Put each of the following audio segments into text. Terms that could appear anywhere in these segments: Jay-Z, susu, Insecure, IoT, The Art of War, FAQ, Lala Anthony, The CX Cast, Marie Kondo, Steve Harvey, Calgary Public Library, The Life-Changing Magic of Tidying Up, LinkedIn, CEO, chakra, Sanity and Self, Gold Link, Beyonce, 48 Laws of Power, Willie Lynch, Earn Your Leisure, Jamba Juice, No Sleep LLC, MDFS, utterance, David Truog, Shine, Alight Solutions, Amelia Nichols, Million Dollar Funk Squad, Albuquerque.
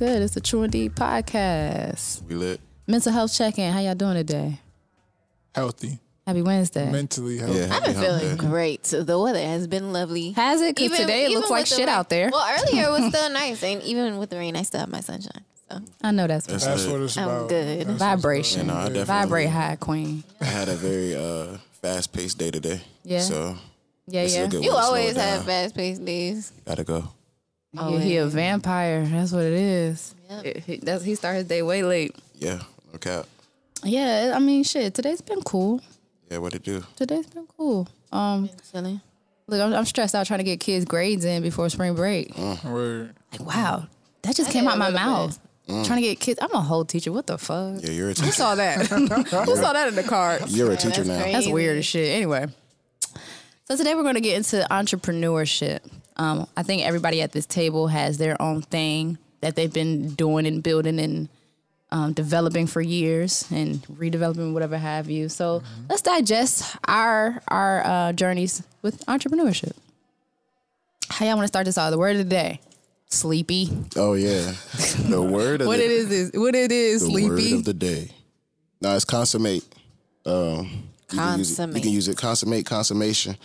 It's the True and Deep podcast. We lit. Mental health check-in. How y'all doing today? Healthy. Happy Wednesday. Mentally healthy. Yeah, I've been feeling great. The weather has been lovely. Has it? Because today it looks like shit out there. Well, earlier it was still nice. And even with the rain, I still have my sunshine. So I know that's what it's about. I'm good. That's vibration. Yeah, no, vibrate high, queen. I had a very fast-paced day today. Yeah. So yeah. You always have fast-paced days. Gotta go. Oh, yeah, he a vampire. That's what it is. Yep. He started his day way late. Yeah, no cap. Yeah, I mean, shit. Today's been cool. Yeah, what it do? Today's been cool. Look, I'm stressed out trying to get kids' grades in before spring break. Word. Like, wow, that just came out my mouth. Trying to get kids. I'm a whole teacher. What the fuck? Yeah, you're a teacher. Who saw that? Who saw that in the cards? You're a teacher now. Crazy. That's weird as shit. Anyway, so today we're going to get into entrepreneurship. I think everybody at this table has their own thing that they've been doing and building and developing for years and redeveloping, whatever have you. So let's digest our journeys with entrepreneurship. How y'all want to start this out? The word of the day, sleepy. Oh yeah, the word of what it is, the sleepy. Word of the day. No, it's consummate. You can use it. Consummate, consummation.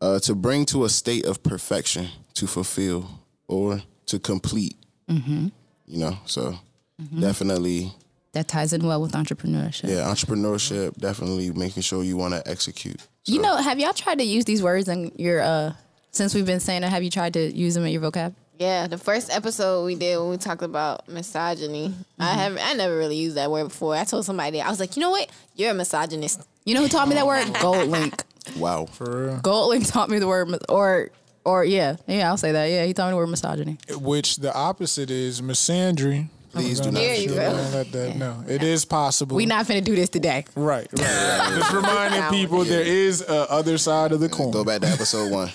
To bring to a state of perfection, to fulfill or to complete, you know, so definitely. That ties in well with entrepreneurship. Yeah, entrepreneurship, definitely making sure you want to execute. So. You know, have y'all tried to use these words in your, since we've been saying that, have you tried to use them in your vocab? Yeah, the first episode we did when we talked about misogyny, I never really used that word before. I told somebody, I was like, you know what? You're a misogynist. You know who taught me that word? Gold Link. Wow. For real. Gold Link taught me the word, I'll say that. Yeah, he taught me the word misogyny. Which the opposite is misandry. Please do not. There you go. Don't let that know. It is possible. We're not finna do this today. Right. Just reminding people there is a other side of the coin. Go back to episode 1.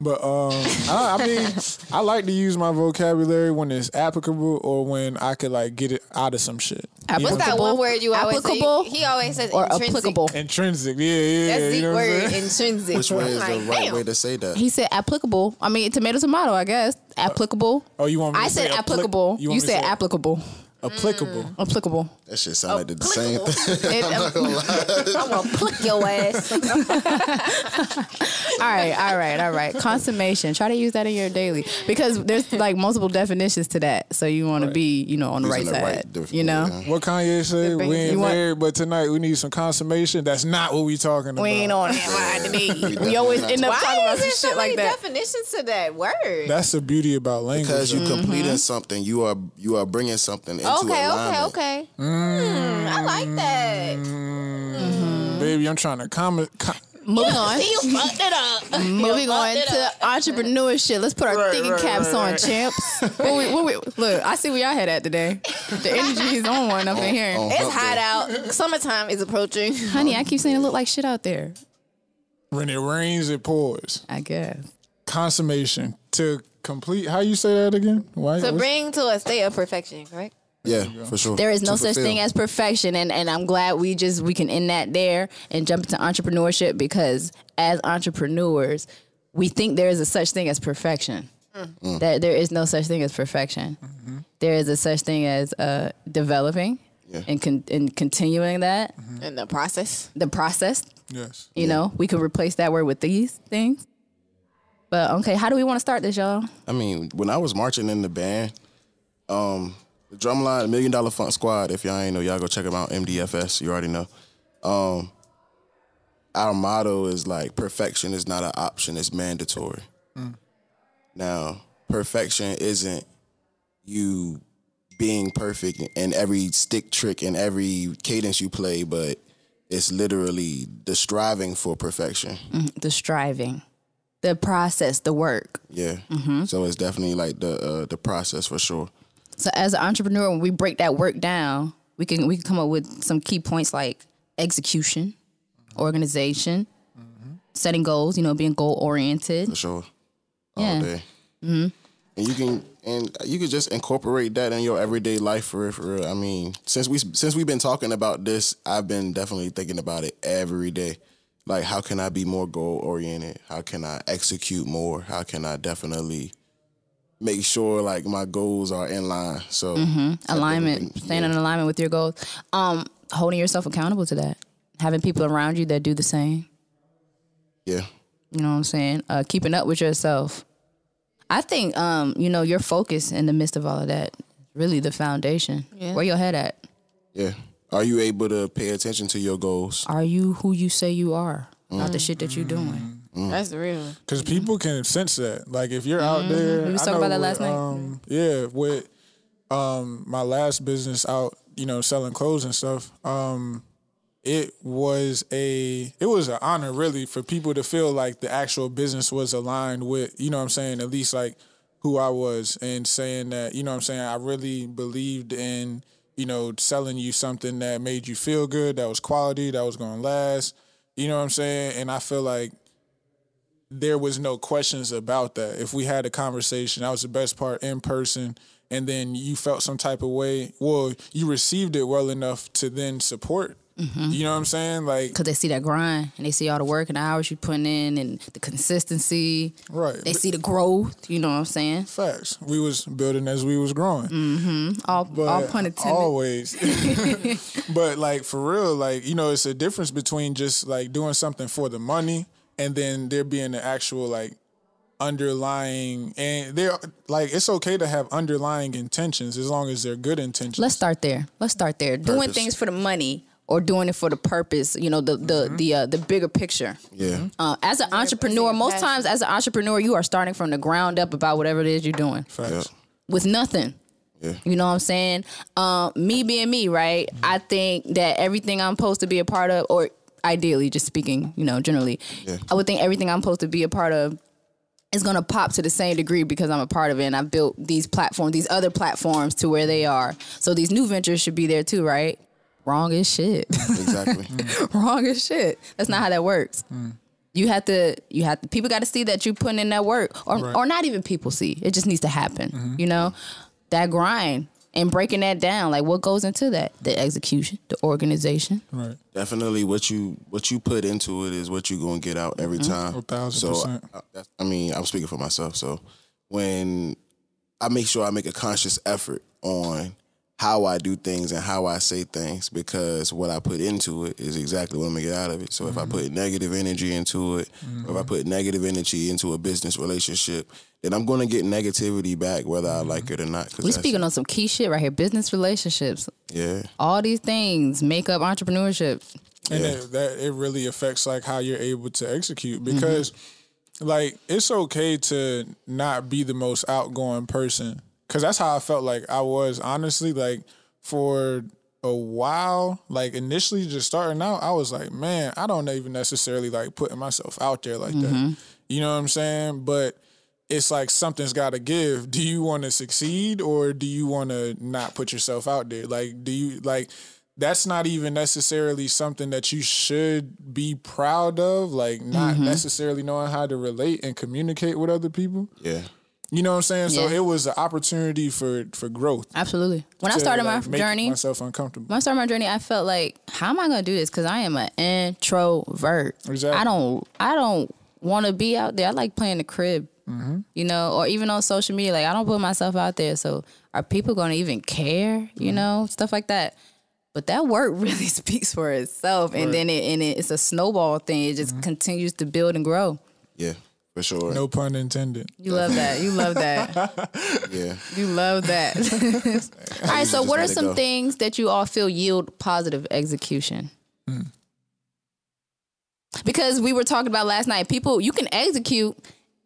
But I like to use my vocabulary when it's applicable or when I could like get it out of some shit. What's that one word you always say? He always says or intrinsic. Applicable. Intrinsic, yeah. That's the word, intrinsic. Which way is the right way to say that? He said applicable. I mean, tomato, I guess. Applicable. Oh, you want me to say I said applicable. You said applicable. Applicable. Applicable. That shit sounded like the same thing. I'm not gonna lie. I'm gonna pluck your ass. All right. Consummation. Try to use that in your daily because there's like multiple definitions to that. So you want to be, you know, on the right side. You know what Kanye said? We ain't married, but tonight we need some consummation. That's not what we talking about. We ain't on that line today. We always end up talking about some shit like that. Definitions to that word. That's the beauty about language. Because you completing something, you are bringing something. Okay. I like that. Baby, I'm trying to comment. Moving on. You fucked it up. Moving on to entrepreneurship. Let's put our thinking caps on, champs. Look, I see where y'all head at today. The energy is on one up in here. It's hot out. Summertime is approaching. Honey, I keep saying it look like shit out there. When it rains, it pours. I guess. Consummation. To complete. How you say that again? To bring to a state of perfection, correct? Yeah, for sure. There is no such thing as perfection, and I'm glad we can end that there and jump into entrepreneurship because as entrepreneurs, we think there is a such thing as perfection. That there is no such thing as perfection. There is a such thing as developing and continuing that in the process. The process. Yes. You know, we could replace that word with these things. But okay, how do we want to start this, y'all? I mean, when I was marching in the band, the drumline, Million Dollar Funk Squad. If y'all ain't know, y'all go check them out. MDFS. You already know. our motto is like, perfection is not an option, it's mandatory. Mm. Now, perfection isn't you being perfect in every stick trick and every cadence you play, but it's literally the striving for perfection. Mm-hmm. The striving. The process, the work. Yeah. Mm-hmm. So it's definitely like the process for sure. So as an entrepreneur, when we break that work down, we can come up with some key points like execution, organization, setting goals, you know, being goal-oriented. For sure. Yeah. All day. Mm-hmm. And you can just incorporate that in your everyday life for real. I mean, since we've been talking about this, I've been definitely thinking about it every day. Like, how can I be more goal-oriented? How can I execute more? How can I definitely make sure, like, my goals are in line? So alignment, staying in alignment with your goals. Holding yourself accountable to that. Having people around you that do the same. Yeah. You know what I'm saying? Keeping up with yourself. I think, you know, your focus in the midst of all of that is really the foundation. Yeah. Where your head at? Yeah. Are you able to pay attention to your goals? Are you who you say you are? Not the shit that you're doing. Mm. That's real. Because people can sense that. Like, if you're out there. We was talking about that last night. Yeah, with my last business out, you know, selling clothes and stuff, it was an honor, really, for people to feel like the actual business was aligned with, you know what I'm saying, at least, like, who I was, and saying that, you know what I'm saying, I really believed in, you know, selling you something that made you feel good, that was quality, that was going to last, you know what I'm saying? And I feel like there was no questions about that. If we had a conversation, that was the best part, in person, and then you felt some type of way, well, you received it well enough to then support. Mm-hmm. You know what I'm saying? Like, because they see that grind, and they see all the work and the hours you're putting in, and the consistency. Right. They see the growth. You know what I'm saying? Facts. We was building as we was growing. Mm-hmm. All pun intended. Always. But like, for real, like, you know, it's a difference between just like doing something for the money, and then there being the actual, like, underlying, and they're like, it's okay to have underlying intentions, as long as they're good intentions. Let's start there. Purpose. Doing things for the money, or doing it for the purpose, you know, the bigger picture. Yeah. As an entrepreneur, most times as an entrepreneur, you are starting from the ground up about whatever it is you're doing. Facts. With nothing. Yeah. You know what I'm saying? Me being me, right? Mm-hmm. I think that everything I'm supposed to be a part of, or ideally, just speaking, you know, generally, I would think everything I'm supposed to be a part of is going to pop to the same degree because I'm a part of it, and I built these platforms, these other platforms, to where they are. So these new ventures should be there too, right? Wrong as shit. Exactly. Wrong as shit. That's not how that works. Mm. You have to, people got to see that you're putting in that work, or not even people see. It just needs to happen. Mm-hmm. You know, that grind and breaking that down. Like, what goes into that? The execution, the organization. Right. Definitely what you put into it is what you're going to get out every time. 1,000%. So, I mean, I'm speaking for myself. So when I make sure I make a conscious effort on how I do things and how I say things, because what I put into it is exactly what I'm going to get out of it. So if I put negative energy into it, or if I put negative energy into a business relationship, then I'm going to get negativity back whether I like it or not. We're speaking on some key shit right here. Business relationships. Yeah. All these things make up entrepreneurship. And it really affects, like, how you're able to execute, because like, it's okay to not be the most outgoing person. Because that's how I felt like I was, honestly, like, for a while, like, initially just starting out, I was like, man, I don't even necessarily, like, putting myself out there like that. You know what I'm saying? But it's like, something's got to give. Do you want to succeed, or do you want to not put yourself out there? Like, do you, like, that's not even necessarily something that you should be proud of, like, not necessarily knowing how to relate and communicate with other people. Yeah. You know what I'm saying? Yeah. So it was an opportunity for growth. Absolutely. When I started my journey, make myself uncomfortable. When I started my journey, I felt like, how am I going to do this? Because I am an introvert. Exactly. I don't want to be out there. I like playing the crib, you know, or even on social media. Like, I don't put myself out there. So are people going to even care? You know, stuff like that. But that work really speaks for itself, and then it's a snowball thing. It just continues to build and grow. Yeah. For sure. No pun intended. You love that. You love that. Yeah. You love that. All right, so what are some things that you all feel yield positive execution? because we were talking about last night, people, you can execute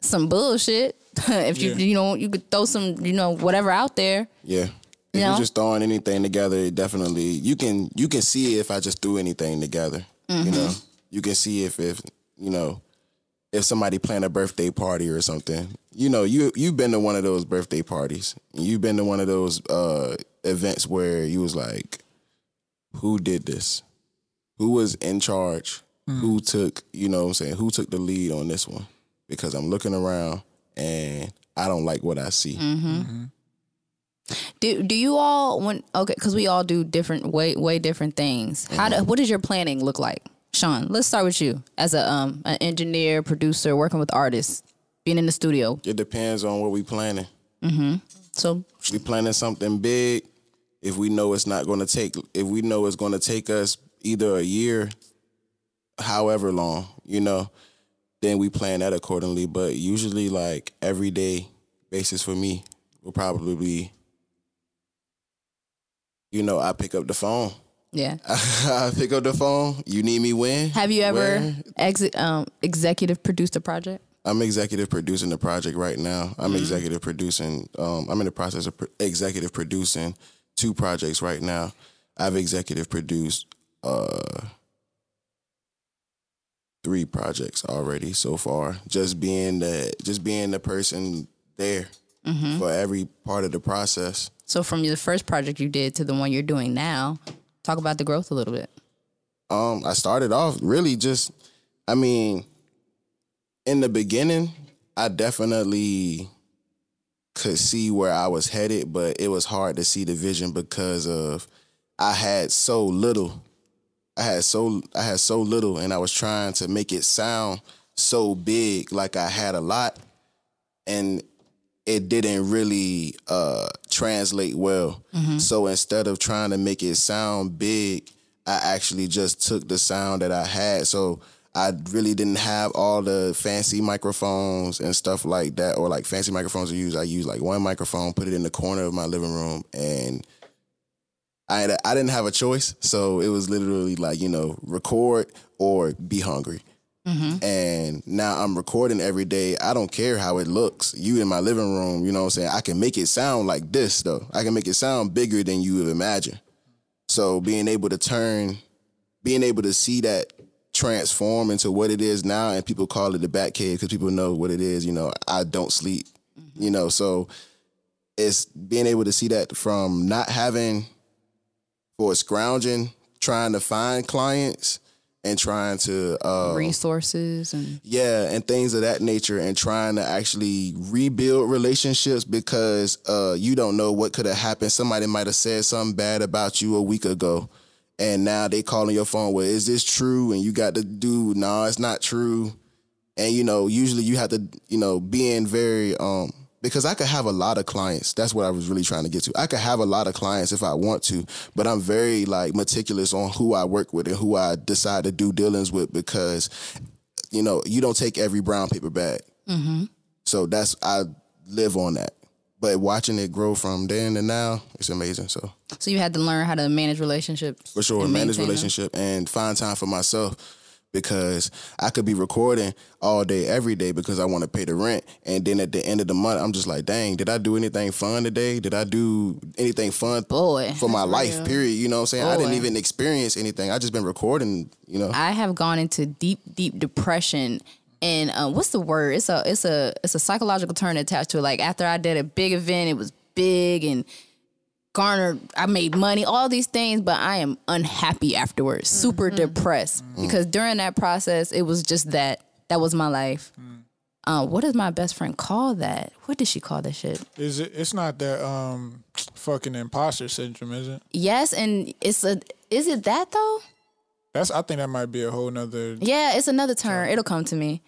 some bullshit if you, you know, you could throw some, you know, whatever out there. Yeah. If you're just throwing anything together, it definitely, you can see if I just threw anything together. Mm-hmm. You know, you can see if you know, if somebody planned a birthday party or something. You know, you've been to one of those birthday parties. You've been to one of those events where you was like, who did this? Who was in charge? Mm-hmm. Who took, you know what I'm saying, who took the lead on this one? Because I'm looking around and I don't like what I see. Mm-hmm. Mm-hmm. Do you all because we all do different way different things. What does your planning look like, Sean? Let's start with you as an engineer, producer, working with artists, being in the studio. It depends on what we planning. Mm-hmm. So we planning something big. If we know it's going to take us either a year, however long, you know, then we plan that accordingly. But usually, like, everyday basis for me will probably be, you know, I pick up the phone. Yeah. I pick up the phone. You need me when? Have you ever executive produced a project? I'm executive producing the project right now. I'm executive producing. I'm in the process of executive producing 2 projects right now. I've executive produced 3 projects already so far. Just being the person there for every part of the process. So from the first project you did to the one you're doing now, talk about the growth a little bit. I started off really just, I mean, in the beginning, I definitely could see where I was headed, but it was hard to see the vision because of I had so little, and I was trying to make it sound so big, like I had a lot, and it didn't really translate well. Mm-hmm. So instead of trying to make it sound big, I actually just took the sound that I had. So I really didn't have all the fancy microphones and stuff like that, or like fancy microphones to use. I used like one microphone, put it in the corner of my living room, and I didn't have a choice. So it was literally like, you know, record or be hungry. Mm-hmm. And now I'm recording every day. I don't care how it looks. You in my living room, you know what I'm saying? I can make it sound like this, though. I can make it sound bigger than you would imagine. So being able to see that transform into what it is now, and people call it the Batcave because people know what it is, you know, I don't sleep, you know. So it's being able to see that from not having or scrounging, trying to find clients, and trying to resources and and things of that nature, and trying to actually rebuild relationships because you don't know what could have happened. Somebody might have said something bad about you a week ago, and now they calling your phone. Well, is this true? And you got to do, no, it's not true. And you know, usually you have to, you know, be in very because I could have a lot of clients. That's what I was really trying to get to. I could have a lot of clients if I want to, but I'm very like meticulous on who I work with and who I decide to do dealings with because, you know, you don't take every brown paper bag. Mm-hmm. So that's, I live on that. But watching it grow from then to now, it's amazing. So you had to learn how to manage relationships. For sure, manage relationships and find time for myself. Because I could be recording all day, every day, because I want to pay the rent. And then at the end of the month, I'm just like, dang, did I do anything fun today? Did I do anything fun for my life, period? You know what I'm saying? I didn't even experience anything. I just been recording, you know. I have gone into deep, deep depression. And what's the word? It's a psychological term attached to it. Like, after I did a big event, it was big and garnered, I made money, all these things, but I am unhappy afterwards, super depressed, because during that process, it was just that was my life. What does my best friend call that? What did she call that shit? It's not that fucking imposter syndrome, is it? Yes, and is it that though? I think that might be a whole nother. Yeah, it's another term. It'll come to me.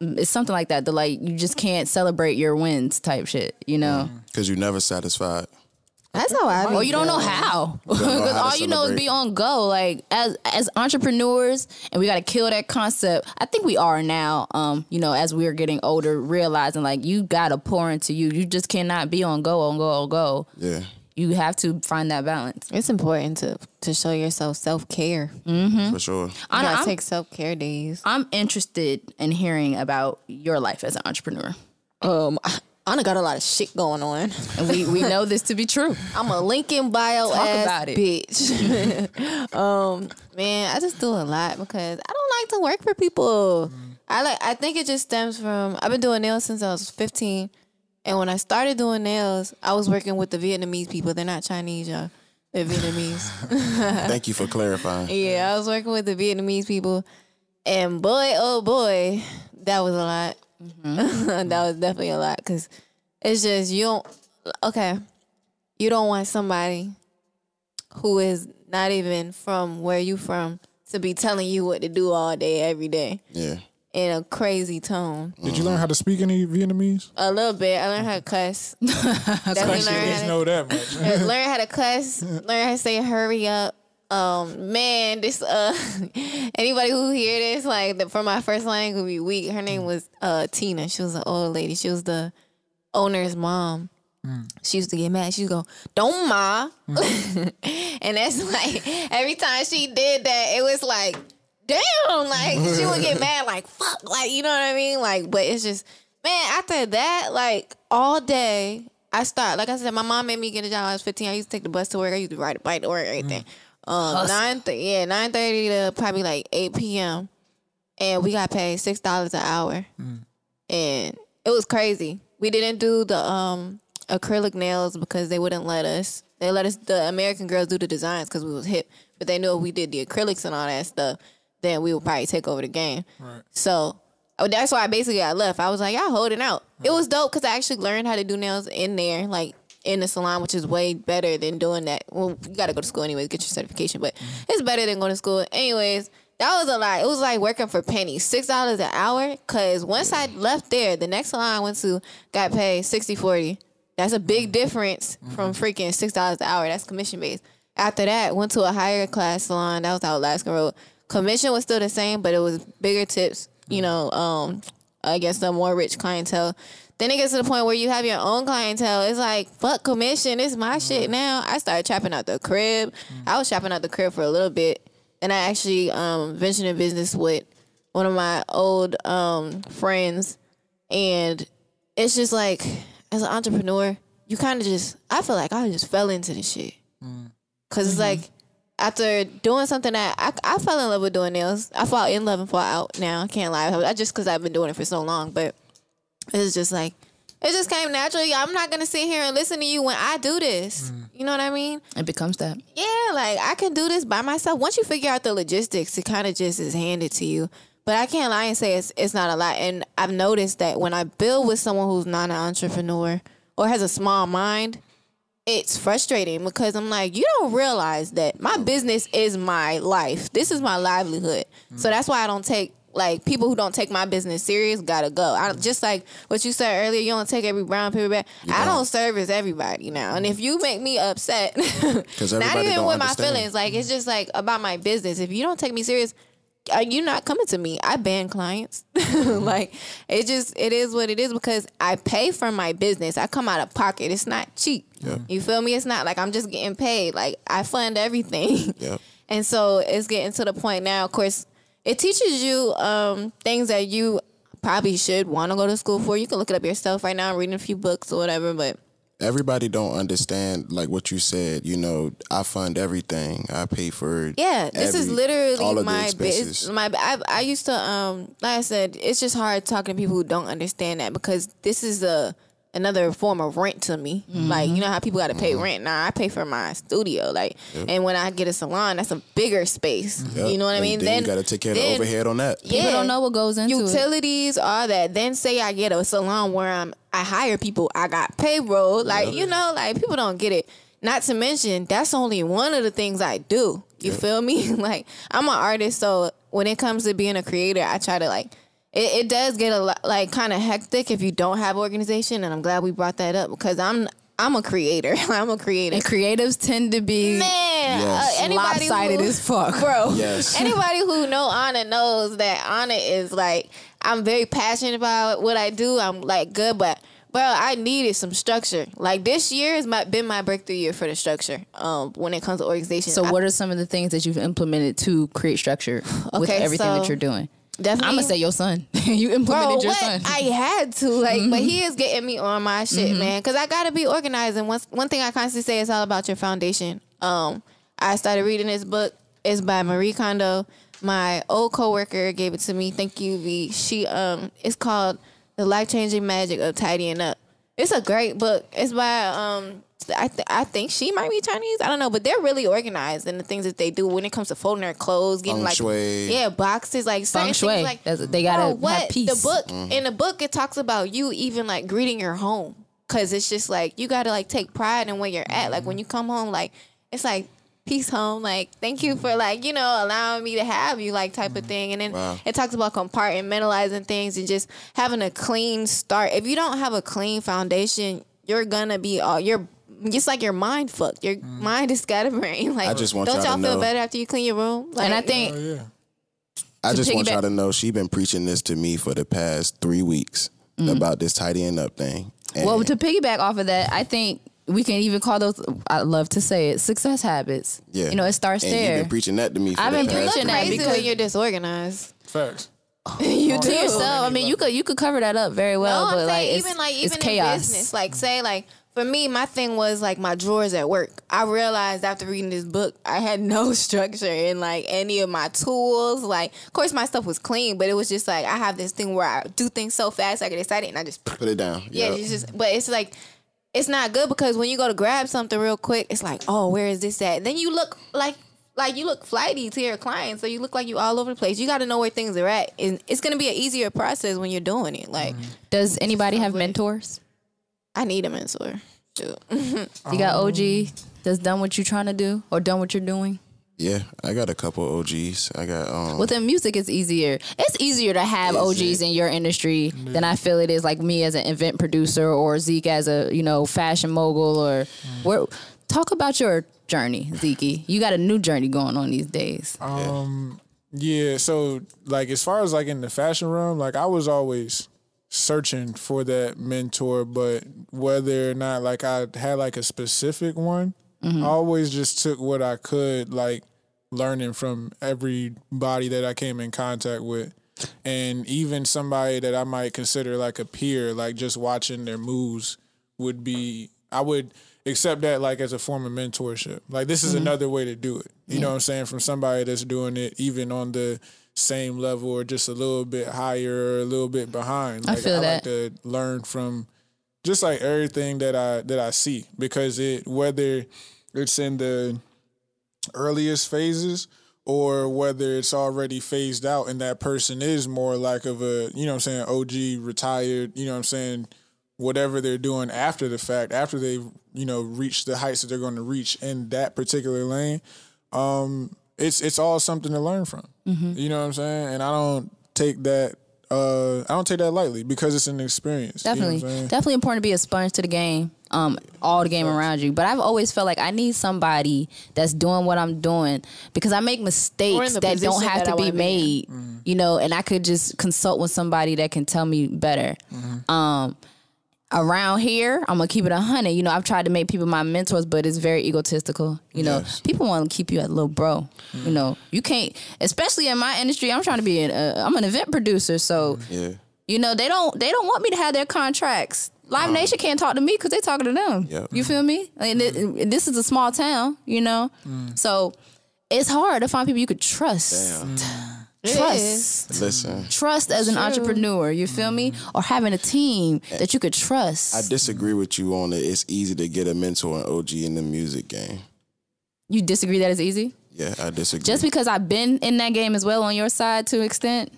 It's something like that. The like you just can't celebrate your wins type shit, you know? Because you're never satisfied. That's how I mean. Well, you don't know how. Because all you know is be on go. Like, as entrepreneurs, and we got to kill that concept. I think we are now, you know, as we're getting older, realizing, like, you got to pour into you. You just cannot be on go, on go, on go. Yeah. you have to find that balance. It's important to show yourself self-care. Mm-hmm. For sure. You gotta take self-care days. I'm interested in hearing about your life as an entrepreneur. I done got a lot of shit going on. We know this to be true. I'm a LinkedIn bio ass bitch. Man, I just do a lot because I don't like to work for people. I think it just stems from, I've been doing nails since I was 15. And when I started doing nails, I was working with the Vietnamese people. They're not Chinese, y'all. They're Vietnamese. Thank you for clarifying. Yeah, I was working with the Vietnamese people. And boy, oh boy, that was a lot. Mm-hmm. That was definitely a lot, because it's just you don't want somebody who is not even from where you from to be telling you what to do all day every day. Yeah, in a crazy tone. Did you learn how to speak any Vietnamese? A little bit. I learned how to cuss. Learn how to cuss. Learn how to say hurry up. Man, this anybody who hear this, from my first line could be weak. Her name was Tina. She was an old lady. She was the owner's mom. She used to get mad. She'd go, "Don't ma." And that's every time she did that, it was like, damn, she would get mad, fuck, you know what I mean? But it's just, man, after that, all day, like I said, my mom made me get a job when I was 15. I used to take the bus to work. I used to ride a bike to work, everything. 9:30 to probably 8 p.m. and we got paid $6 an hour, and it was crazy. We didn't do the acrylic nails because they wouldn't let us. They let us, the American girls, do the designs because we was hip, but they knew if we did the acrylics and all that stuff, then we would probably take over the game. Right. So that's why I left. I was like, y'all holding out. Right. It was dope because I actually learned how to do nails in there, in the salon, which is way better than doing that. Well, you gotta go to school anyways, get your certification, but it's better than going to school. Anyways, that was a lot. It was working for pennies, $6 an hour, because once I left there, the next salon I went to got paid $60.40. That's a big difference from freaking $6 an hour. That's commission-based. After that, went to a higher class salon. That was out Alaskan Road. Commission was still the same, but it was bigger tips, I guess the more rich clientele. Then it gets to the point where you have your own clientele. It's fuck commission. It's my shit now. I started trapping out the crib. I was trapping out the crib for a little bit. And I actually ventured in business with one of my old friends. And it's just as an entrepreneur, you kind of just, I feel I just fell into this shit. Because it's after doing something that, I fell in love with doing nails. I fall in love and fall out now. I can't lie. Because I've been doing it for so long. But it's just it just came naturally. I'm not going to sit here and listen to you when I do this. You know what I mean? It becomes that. Yeah, I can do this by myself. Once you figure out the logistics, it kind of just is handed to you. But I can't lie and say it's not a lot. And I've noticed that when I build with someone who's not an entrepreneur or has a small mind, it's frustrating because I'm you don't realize that my business is my life. This is my livelihood. So that's why I don't take... people who don't take my business serious gotta go. Just like what you said earlier, you don't take every brown paperback. I don't service everybody now. And if you make me upset, not even with my feelings, it's just about my business. If you don't take me serious, you're not coming to me. I ban clients. It is what it is because I pay for my business. I come out of pocket. It's not cheap. Yeah. You feel me? It's not I'm just getting paid. I fund everything. Yeah. And so it's getting to the point now, of course, it teaches you things that you probably should want to go to school for. You can look it up yourself right now. I'm reading a few books or whatever, but... Everybody don't understand, what you said, I fund everything. I pay for... Yeah, this is literally my business. I used to, like I said, it's just hard talking to people who don't understand that because this is another form of rent to me. Mm-hmm. You know how people got to pay rent? Nah, I pay for my studio. And when I get a salon, that's a bigger space. Yep. You know what I mean? Then you got to take care of the overhead on that. Yeah. People don't know what goes into utilities, all that. Then say I get a salon where I hire people, I got payroll. People don't get it. Not to mention, that's only one of the things I do. You feel me? I'm an artist, so when it comes to being a creator, I try to It does get kind of hectic if you don't have organization, and I'm glad we brought that up because I'm a creator. I'm a creator. And creatives tend to be lopsided as fuck, bro. Yes. Anybody who know Anna knows that Anna is I'm very passionate about what I do. I'm good, but Bro, I needed some structure. Like, this year has been my breakthrough year for the structure when it comes to organization. So what are some of the things that you've implemented to create structure with everything that you're doing? Definitely. I'm going to say your son. You implemented your son. I had to. Like, but he is getting me on my shit, man. Because I got to be organized. And one thing I constantly say is all about your foundation. I started reading this book. It's by Marie Kondo. My old coworker gave it to me. Thank you, V. She, it's called The Life-Changing Magic of Tidying Up. It's a great book. It's by, I think she might be Chinese. I don't know, but they're really organized in the things that they do when it comes to folding their clothes, getting boxes, like certain things. Like, they gotta have peace. The book, in the book, it talks about you even like greeting your home, because it's just like you gotta like take pride in where you're at. Like when you come home, like it's like, peace home, like thank you for like, you know, allowing me to have you, like type of thing. And then it talks about compartmentalizing things and just having a clean start. If you don't have a clean foundation, you're gonna be all you're just like your mind fucked. Your mind is scatterbrained. Like, I just want don't y'all feel know. Better after you clean your room? Like, and I think I just want y'all to know she been preaching this to me for the past 3 weeks about this tidying up thing. And well, to piggyback off of that, I think we can even call those, I love to say it, success habits. Yeah. You know, it starts and there. And you've been preaching that to me for I've been preaching that because you're disorganized. Facts. You do yourself. I mean, you could cover that up very well, no, but like, saying, even it's chaos. In business, like say like, for me, my thing was, like, my drawers at work. I realized after reading this book, I had no structure in, like, any of my tools. Like, of course, my stuff was clean, but it was just, like, I have this thing where I do things so fast, I get excited, and I just put it down. Yeah, it's just, but it's, like, it's not good because when you go to grab something real quick, it's like, oh, where is this at? Then you look, like you look flighty to your clients, so you look like you all over the place. You got to know where things are at, and it's going to be an easier process when you're doing it. Like, does anybody have mentors? I need a mentor. Dude. You got OG that's done what you're trying to do or done what you're doing? Yeah, I got a couple OGs. I got within music, it's easier. It's easier to have OGs in your industry than I feel it is. Like me as an event producer or Zeke as a fashion mogul or talk about your journey, Zeke. You got a new journey going on these days. Yeah. So like as far as like in the fashion realm, like I was always searching for that mentor, but whether or not like I had like a specific one, I always just took what I could, like learning from everybody that I came in contact with, and even somebody that I might consider like a peer, like just watching their moves would be, I would accept that like as a form of mentorship. Like this is another way to do it. You know what I'm saying? From somebody that's doing it even on the same level or just a little bit higher or a little bit behind. Like, I feel that. I like to learn from just like everything that I see, because it, whether it's in the earliest phases or whether it's already phased out and that person is more like of a, you know what I'm saying, OG, retired, you know what I'm saying, whatever they're doing after the fact, after they've, reached the heights that they're going to reach in that particular lane, it's all something to learn from. You know what I'm saying? And I don't take that lightly because it's an experience. Definitely. You know what I'm definitely important to be a sponge to the game, all the game around you. But I've always felt like I need somebody that's doing what I'm doing because I make mistakes that don't have to be made, and I could just consult with somebody that can tell me better. Around here, I'm going to keep it 100. I've tried to make people my mentors, but it's very egotistical. People want to keep you at little bro. You can't, especially in my industry, I'm trying to be, I'm an event producer. So, they don't want me to have their contracts. Live Nation can't talk to me because they talking to them. You feel me? I mean, this is a small town, So it's hard to find people you could trust. Trust. Listen. Trust as an entrepreneur, you feel me? Or having a team that you could trust. I disagree with you on it. It's easy to get a mentor and OG in the music game. You disagree that it's easy? Yeah, I disagree. Just because I've been in that game as well on your side to an extent.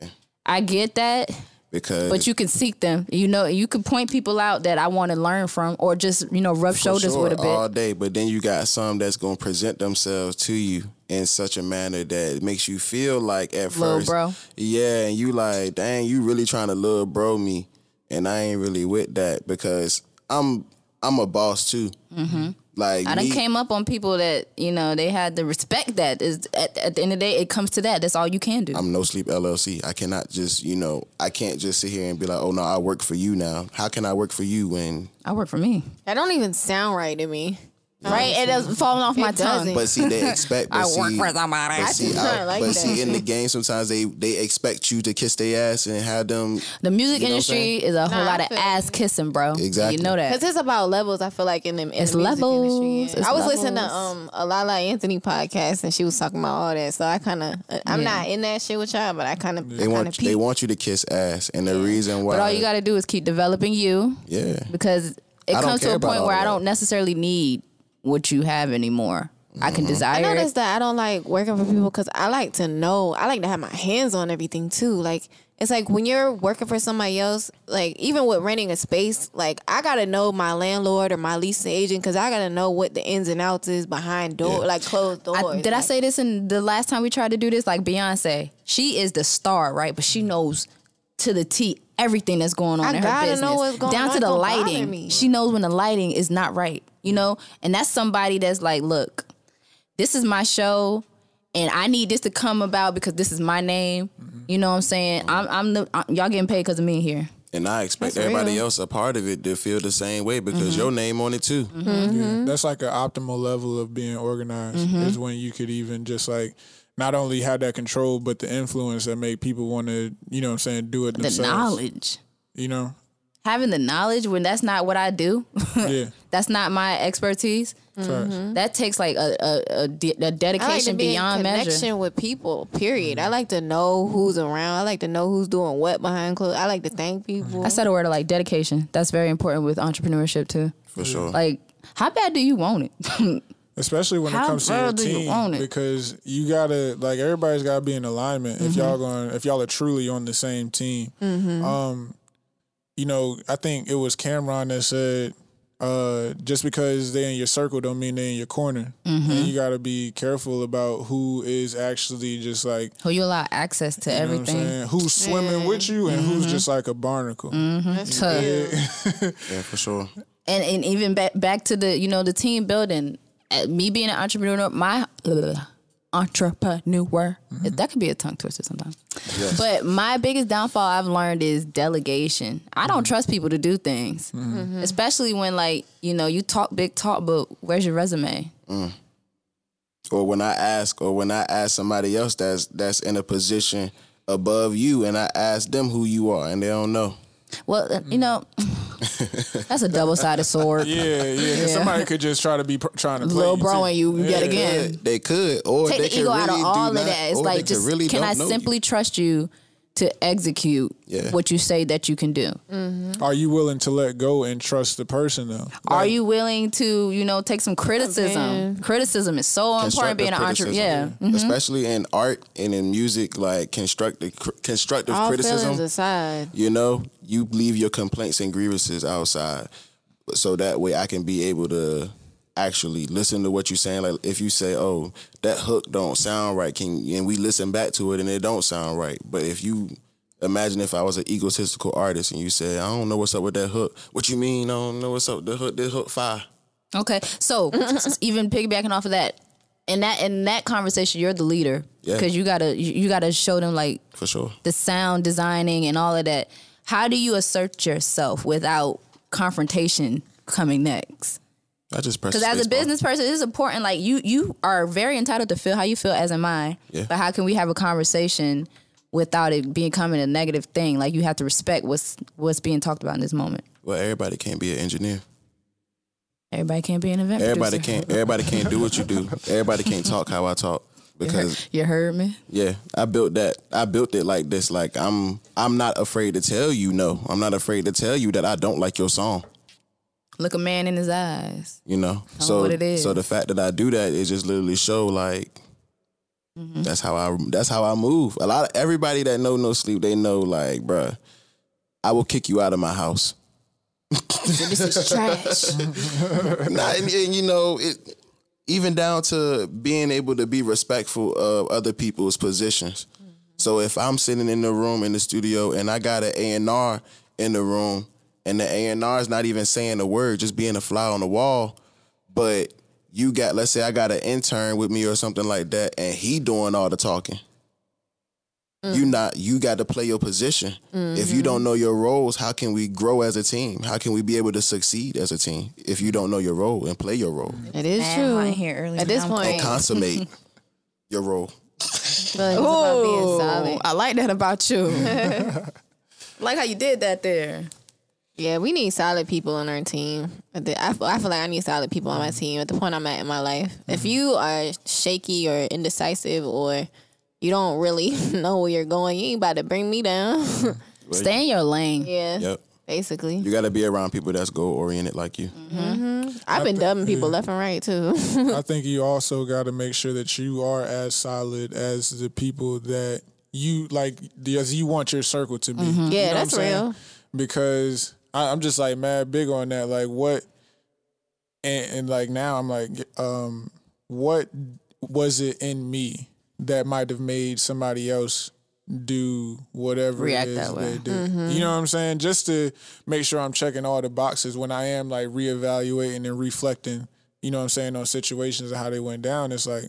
Yeah. I get that. But you can seek them. You can point people out that I want to learn from or just, rub shoulders with a bit. All day, but then you got some that's going to present themselves to you in such a manner that makes you feel like at first. Bro. Yeah, and you like, dang, you really trying to little bro me, and I ain't really with that because I'm a boss too. Like I done came up on people that, you know, they had to respect that. Is at the end of the day, it comes to that. That's all you can do. I'm No Sleep LLC. I cannot just, you know, I can't just sit here and be like, oh, no, I work for you now. How can I work for you when I work for me? That don't even sound right to me. Right? It doesn't fall off my tongue. But see, they expect... I work for somebody. But see, in the game, sometimes they expect you to kiss their ass and have them... The music industry is a whole lot of ass kissing, bro. Exactly. You know that. Because it's about levels, I feel like, in the music industry. I was listening to a Lala Anthony podcast, and she was talking about all that. So I kind of... I'm not in that shit with y'all, but I kind of... They want you to kiss ass, and the reason why... But all you got to do is keep developing you. Yeah. Because it comes to a point where I don't necessarily need... what you have anymore. I can desire. I noticed that I don't like working for people because I like to know. I like to have my hands on everything too. Like, it's like when you're working for somebody else, like even with renting a space, like I got to know my landlord or my leasing agent because I got to know what the ins and outs is behind door, like closed doors. Did I say this in the last time we tried to do this? Like Beyonce, she is the star, right? But she knows to the T everything that's going on in her business. Know what's going down on. To the lighting. She knows when the lighting is not right, you know? And that's somebody that's like, look, this is my show and I need this to come about because this is my name. You know what I'm saying? Y'all getting paid because of me here. And I expect everybody else a part of it to feel the same way because your name on it too. Yeah, that's like an optimal level of being organized is when you could even just like, not only had that control, but the influence that made people want to, you know what I'm saying, do it themselves. The knowledge. You know? Having the knowledge when that's not what I do. Yeah. That's not my expertise. That takes like a dedication I like to be beyond in measure. Connection with people, period. I like to know who's around. I like to know who's doing what behind closed. I like to thank people. I said a word like dedication. That's very important with entrepreneurship too. For sure. Like, how bad do you want it? Especially when it comes to your team, because you gotta like everybody's gotta be in alignment. If y'all are truly on the same team, you know, I think it was Cameron that said, just because they're in your circle don't mean they're in your corner. And you gotta be careful about who is actually just like who you allow access to everything, who's swimming with you, and who's just like a barnacle. That's tough. Yeah, for sure. And even back to the the team building. Me being an entrepreneur, that could be a tongue twister sometimes. Yes. But my biggest downfall I've learned is delegation. I don't trust people to do things, especially when like, you know, you talk big talk, but where's your resume? Or when I ask, somebody else that's in a position above you, and I ask them who you are, and they don't know. Well, you know, that's a double-sided sword. Yeah. Somebody could just try to be trying to play little bro and you yet again. They could, or take the ego out of all of that. It's like, just can I simply trust you to execute what you say that you can do? Are you willing to let go and trust the person though? Are you willing to, you know, take some criticism? Criticism is so important being an entrepreneur, especially in art and in music. Like constructive all criticism aside, you know, you leave your complaints and grievances outside, so that way I can be able to actually listen to what you're saying. Like if you say, oh, that hook don't sound right, and we listen back to it and it don't sound right. But if you imagine if I was an egotistical artist and you said, I don't know what's up with that hook. What you mean I don't know what's up with the hook? This hook fire. Okay. So even piggybacking off of that, in that conversation, you're the leader. Yeah. Because you gotta show them, like, for sure, the sound designing and all of that. How do you assert yourself without confrontation coming next? Because as a business person, it's important. Like you are very entitled to feel how you feel, as am I. Yeah. But how can we have a conversation without it becoming a negative thing? Like, you have to respect what's being talked about in this moment. Well, everybody can't be an engineer. Everybody can't be an event producer. Everybody can't do what you do. Everybody can't talk how I talk. Because you heard me. Yeah, I built that. I built it like this. Like I'm not afraid to tell you no. I'm not afraid to tell you that I don't like your song. Look a man in his eyes. You know? So what it is. So the fact that I do that, it just literally show, like, that's how I move. A lot of everybody that know No Sleep, they know, like, bruh, I will kick you out of my house. This is trash. And you know, it even down to being able to be respectful of other people's positions. So if I'm sitting in the room in the studio and I got an A&R in the room, and the A&R is not even saying a word, just being a fly on the wall, But you got, let's say I got an intern with me or something like that, and he doing all the talking. Mm. You got to play your position. Mm-hmm. If you don't know your roles, how can we grow as a team? How can we be able to succeed as a team if you don't know your role and play your role? It is true. At this point, and consummate your role. But it's about being solid. I like that about you. Like how you did that there. Yeah, we need solid people on our team. I feel like I need solid people on my team at the point I'm at in my life. If you are shaky or indecisive or you don't really know where you're going, you ain't about to bring me down. Stay in your lane. Yeah. Yep. Basically. You got to be around people that's goal-oriented like you. Mm-hmm. I've been dubbing people left and right, too. I think you also got to make sure that you are as solid as the people that you, like, as you want your circle to be. Mm-hmm. Yeah, you know that's real. Because I'm just, like, mad big on that. Like, what, and like, now I'm like, what was it in me that might have made somebody else do whatever it is that they do? Mm-hmm. You know what I'm saying? Just to make sure I'm checking all the boxes when I am like reevaluating and reflecting, you know what I'm saying, on situations and how they went down. It's like,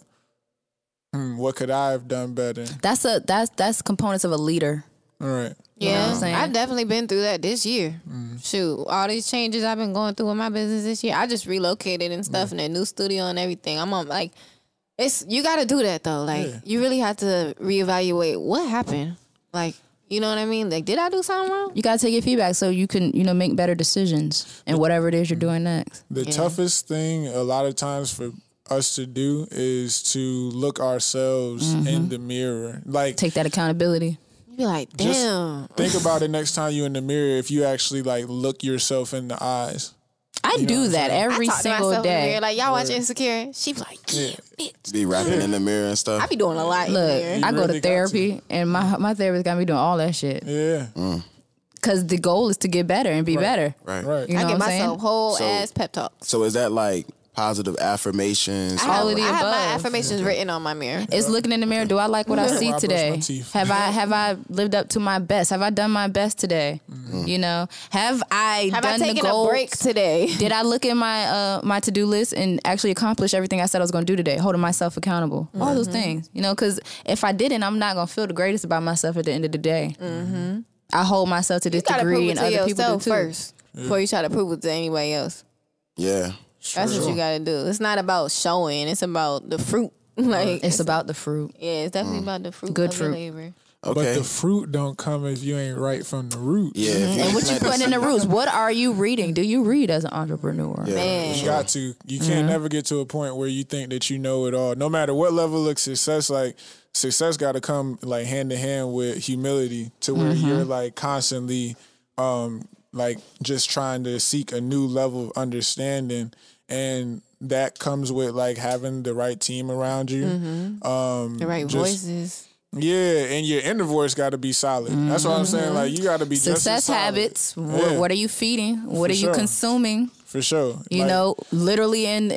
what could I have done better? That's components of a leader. All right. Yeah, I've definitely been through that this year. Mm. Shoot, all these changes I've been going through in my business this year. I just relocated and stuff in a new studio and everything. I'm on like, it's, you got to do that though. Like you really have to reevaluate what happened. Like, you know what I mean? Like, did I do something wrong? You got to take your feedback so you can, you know, make better decisions and whatever it is you're doing next. The toughest thing a lot of times for us to do is to look ourselves in the mirror. Like, take that accountability. You be like, damn. Think about it next time you in the mirror, if you actually like look yourself in the eyes. I do that every single day. Like, y'all watch Insecure? She be like, yeah, bitch. Be rapping in the mirror and stuff. I be doing a lot in the mirror. Look, I go to therapy, and my therapist got me doing all that shit. Yeah. Because the goal is to get better and be better. Right. You know I give myself whole-ass pep talks. So is that, like, positive affirmations? I have my affirmations written on my mirror. It's looking in the mirror. Do I like what I see today? Have I lived up to my best? Have I done my best today? Mm-hmm. You know, have I taken a break today? Did I look at my my to-do list and actually accomplish everything I said I was going to do today? Holding myself accountable. Mm-hmm. All those things, you know, because if I didn't, I'm not going to feel the greatest about myself at the end of the day. Mm-hmm. I hold myself to this degree, and other people do too. First, before you try to prove it to anybody else. Yeah. That's what you gotta do. It's not about showing. It's about the fruit. Like it's about the fruit. Yeah, it's definitely about the fruit. Good fruit. Labor. Okay. But the fruit don't come if you ain't right from the root. Yeah. And what you putting in the roots? What are you reading? Do you read as an entrepreneur? Yeah, man. You got to. You can't never get to a point where you think that you know it all. No matter what level of success, like success got to come like hand in hand with humility, to where you're like constantly, like just trying to seek a new level of understanding. And that comes with, like, having the right team around you. Mm-hmm. The right voices. Yeah, and your inner voice got to be solid. Mm-hmm. That's what I'm saying. Like, you got to be success habits. What are you feeding? What are you consuming? For sure. You know, literally and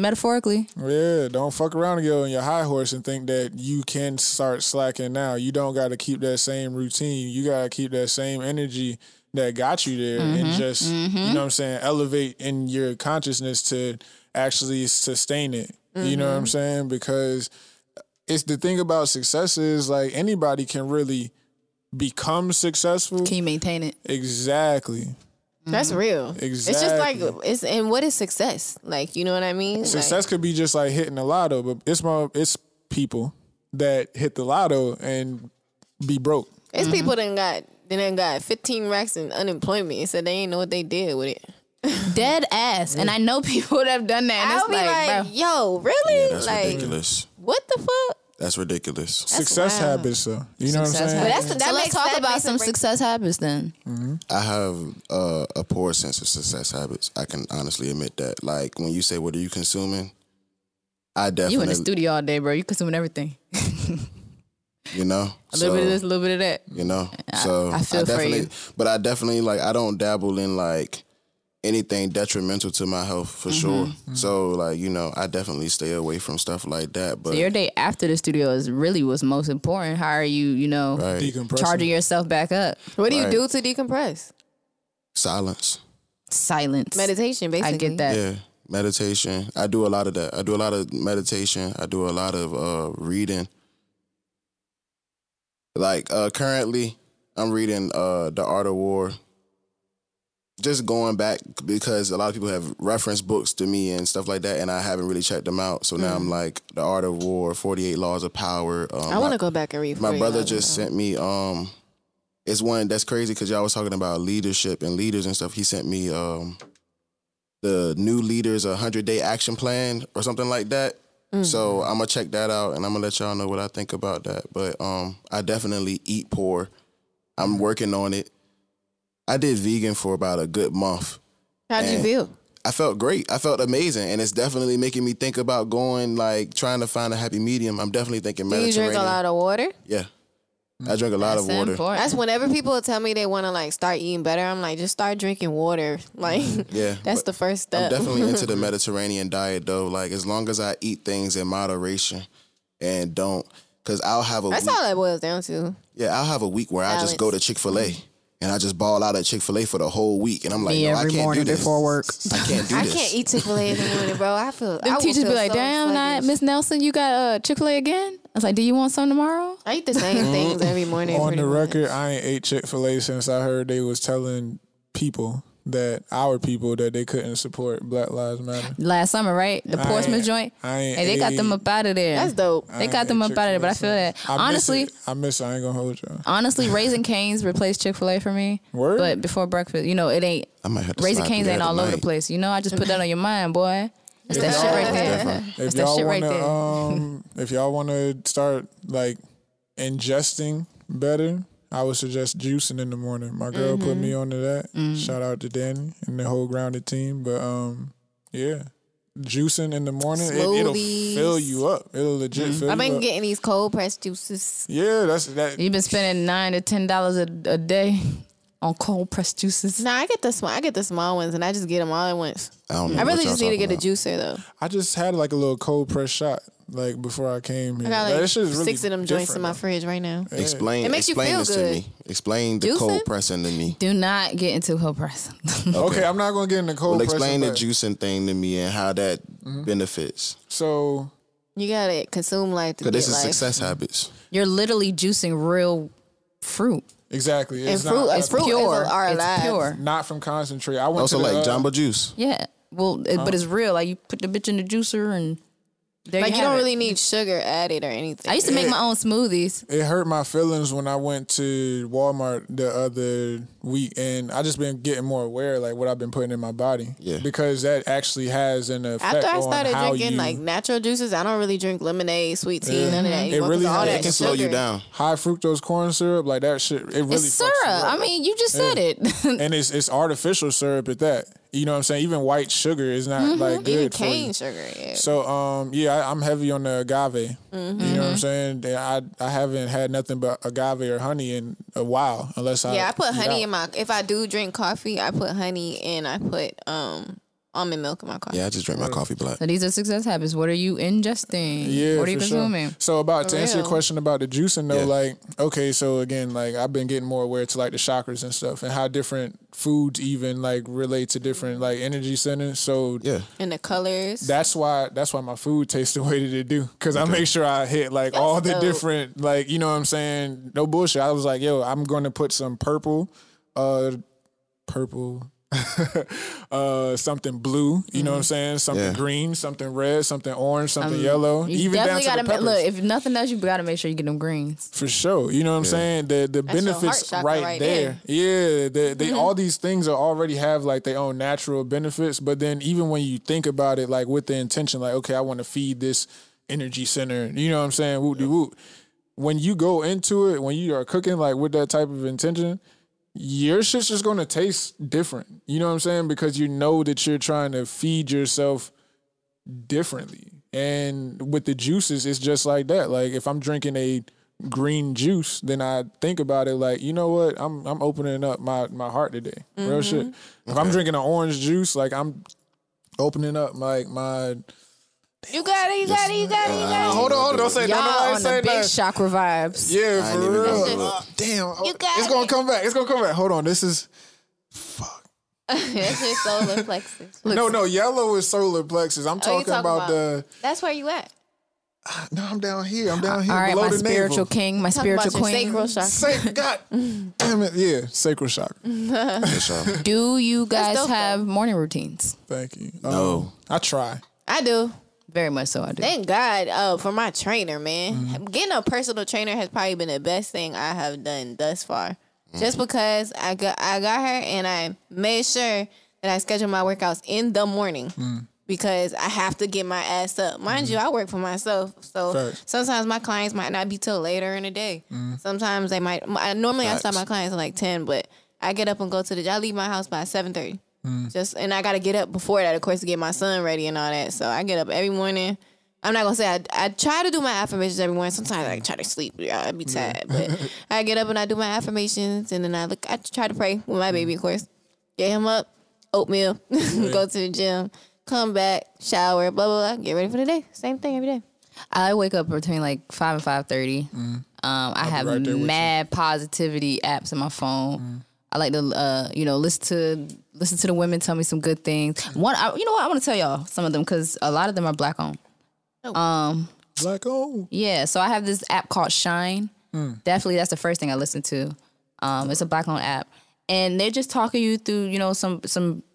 metaphorically. Yeah, don't fuck around and get on your high horse and think that you can start slacking now. You don't got to keep that same routine. You got to keep that same energy that got you there, and just, you know what I'm saying, elevate in your consciousness to actually sustain it. You know what I'm saying? Because it's the thing about success is, like, anybody can really become successful. Can you maintain it? Exactly. That's real. Exactly. It's just like, and what is success? Like, you know what I mean? Success could be just like hitting the lotto, but it's people that hit the lotto and be broke. It's people that got 15 racks in unemployment and said they ain't know what they did with it. Dead ass. And I know people that have done that. And I'll be like, yo, really? Yeah, that's ridiculous. What the fuck? That's ridiculous. Success habits, though. You know what I'm saying? But let's talk about some success habits then. Mm-hmm. I have a poor sense of success habits. I can honestly admit that. Like, when you say, what are you consuming? I definitely... You in the studio all day, bro. You consuming everything. You know, a little bit of this, a little bit of that. You know, so I feel for you. But I definitely, like, I don't dabble in like anything detrimental to my health for sure. Mm-hmm. So, like, you know, I definitely stay away from stuff like that. But so your day after the studio is really what's most important. How are you, you know, charging yourself back up? What do you do to decompress? Silence. Meditation, basically. I get that. Yeah. meditation. I do a lot of that. I do a lot of meditation. I do a lot of reading. Like currently, I'm reading The Art of War. Just going back because a lot of people have referenced books to me and stuff like that, and I haven't really checked them out. So now I'm like The Art of War, 48 Laws of Power. I want to go back and read. My brother just sent me. It's one that's crazy because y'all was talking about leadership and leaders and stuff. He sent me the New Leaders 100-Day Action Plan or something like that. So I'm gonna check that out and I'm gonna let y'all know what I think about that. But I definitely eat poor. I'm working on it. I did vegan for about a good month. How did you feel? I felt great. I felt amazing. And it's definitely making me think about going, like, trying to find a happy medium. I'm definitely thinking Mediterranean. Do you drink a lot of water? Yeah. I drink a lot of water. Important. That's whenever people tell me they want to, like, start eating better, I'm like, just start drinking water. Like, yeah, that's the first step. I'm definitely into the Mediterranean diet, though. Like, as long as I eat things in moderation and don't, because I'll have a week. That's all it boils down to. Yeah, I'll have a week where I just go to Chick-fil-A. And I just ball out at Chick-fil-A for the whole week. And I'm like, no, I can't do this. Before work. I can't do this. I can't eat Chick-fil-A in the morning, bro. I feel them teachers be like, so damn, Miss Nelson, you got Chick-fil-A again? I was like, do you want some tomorrow? I eat the same things every morning. On the record, I ain't ate Chick-fil-A since I heard they was telling people that our people that they couldn't support Black Lives Matter. Last summer, right? The Portsmouth joint. And they got them up out of there. That's dope. They got them up out of there, but I feel that. Honestly, I miss it. I ain't gonna hold you. Honestly, Raising Cane's replaced Chick-fil-A for me. Word? But before breakfast, you know, it ain't. I might have to Raising Cane's ain't all over the place. You know, I just put that on your mind, boy. That's that shit right there. That's that shit right there. If y'all want to start, like, ingesting better, I would suggest juicing in the morning. My girl put me onto that. Shout out to Danny and the whole Grounded team. But, yeah, juicing in the morning, it'll fill you up. It'll legit fill you up. I've been getting these cold pressed juices. Yeah, that's that. You've been spending $9 to $10 a day on cold pressed juices. Nah, I get the small ones, and I just get them all at once. I don't know. I really just need to get a juicer, though. I just had, like, a little cold press shot. Like, before I came here. I got, like, this shit is really 6 of them joints in my fridge right now. Explain, it makes you feel this good. To me. Explain the cold pressing to me. Do not get into cold pressing. Okay, I'm not going to get into cold pressing. Explain the juicing thing to me and how that benefits. So you got to consume life to get life. Because this is success habits. You're literally juicing real fruit. Exactly. It's fruit. It's pure. It's pure. Not from concentrate. I went also to like Jamba Juice. Yeah. Well, but it's real. Like, you put the bitch in the juicer and you don't really need sugar added or anything. I used to make my own smoothies. It hurt my feelings when I went to Walmart the other week, and I just been getting more aware, like, what I've been putting in my body. Yeah. Because that actually has an effect. After I started drinking like natural juices, I don't really drink lemonade, sweet tea, none of that. It really can slow you down. High fructose corn syrup, like that shit. It really. It's syrup. I mean, you just said it. And it's artificial syrup at that. You know what I'm saying? Even white sugar is not like good. Even cane sugar. Yeah. So I'm heavy on the agave. You know what I'm saying? I haven't had nothing but agave or honey in a while, unless I put honey in my. If I do drink coffee, I put honey and I put almond milk in my coffee. Yeah, I just drink my coffee black. So these are success habits. What are you ingesting? Yeah, what are you consuming? Sure. So to answer your question about the juicing, though, like, okay, so again, like, I've been getting more aware to, like, the chakras and stuff and how different foods even, like, relate to different, like, energy centers. So and the colors. That's why my food tastes the way that it do, because I make sure I hit, like, all the different, like, you know what I'm saying? No bullshit. I was like, yo, I'm going to put some purple. Something blue, you know what I'm saying? Something green, something red, something orange, something yellow. You even definitely down to the look, if nothing else, you gotta make sure you get them greens. For sure. You know what I'm saying? The benefits right there. Yeah, they all these things are already have, like, their own natural benefits. But then even when you think about it, like, with the intention, like, okay, I want to feed this energy center, you know what I'm saying? Whoop de whoop. When you go into it, when you are cooking, like, with that type of intention, your shit's just gonna taste different. You know what I'm saying? Because you know that you're trying to feed yourself differently. And with the juices, it's just like that. Like, if I'm drinking a green juice, then I think about it like, you know what? I'm opening up my heart today. Real shit. If I'm drinking an orange juice, like, I'm opening up, like, my... You got it. Hold on. Don't say y'all on the big that. Chakra vibes. Yeah, for real. Damn. It's going to come back. Hold on. This is... Fuck. That's your solar plexus. No, yellow is solar plexus. I'm talking, about the... That's where you at. No, I'm down here. I'm down here. All right, below the spiritual navel. King, my spiritual queen. Sacral chakra. God damn it. Yeah, sacral chakra. Do you guys have morning routines? Thank you. No. I try. I do. Very much so, I do. Thank God for my trainer, man. Mm-hmm. Getting a personal trainer has probably been the best thing I have done thus far. Just because I got her and I made sure that I scheduled my workouts in the morning because I have to get my ass up. Mind you, I work for myself. So sometimes my clients might not be till later in the day. Sometimes they might. Normally I start my clients at like 10, but I get up and go to the I leave my house by 7:30. And I got to get up before that, of course, to get my son ready and all that. So I get up every morning. I'm not going to say I try to do my affirmations every morning. Sometimes I try to sleep. I be tired. But I get up and I do my affirmations. And then I try to pray with my baby, of course. Get him up. Oatmeal. Go to the gym. Come back. Shower. Blah, blah, blah. Get ready for the day. Same thing every day. I wake up between like 5 and 5:30. I have mad positivity apps on my phone. I like to, listen to the women tell me some good things. You know what? I want to tell y'all some of them because a lot of them are Black-owned. Black-owned. Yeah, so I have this app called Shine. Definitely, that's the first thing I listen to. It's a Black-owned app, and they're just talking you through, some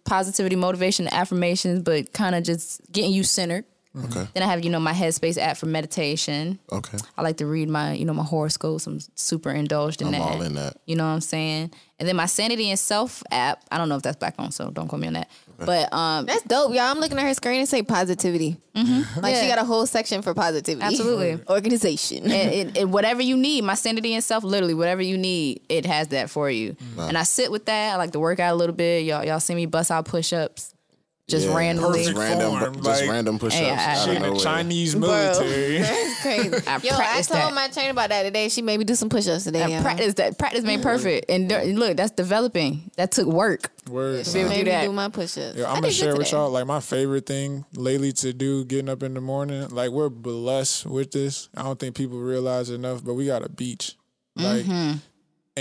positivity, motivation, affirmations, but kind of just getting you centered. Okay. Then I have, my Headspace app for meditation. Okay. I like to read my, my horoscopes. I'm super indulged in that. I'm all in that. You know what I'm saying? And then my Sanity and Self app. I don't know if that's Black-owned, so don't quote me on that. Okay. But that's dope, y'all. I'm looking at her screen and say positivity. She got a whole section for positivity. Absolutely. Organization. And whatever you need. My Sanity and Self, literally, whatever you need, it has that for you. Wow. And I sit with that. I like to work out a little bit. Y'all see me bust out push-ups. Just random push-ups. Hey, in the Chinese military. That's crazy. I told my trainer about that today. She made me do some push-ups today. Practice made perfect. And look, that's developing. That took work. She made me do my push-ups. Yeah, I'm going to share with y'all, my favorite thing lately to do, getting up in the morning. We're blessed with this. I don't think people realize enough, but we got a beach.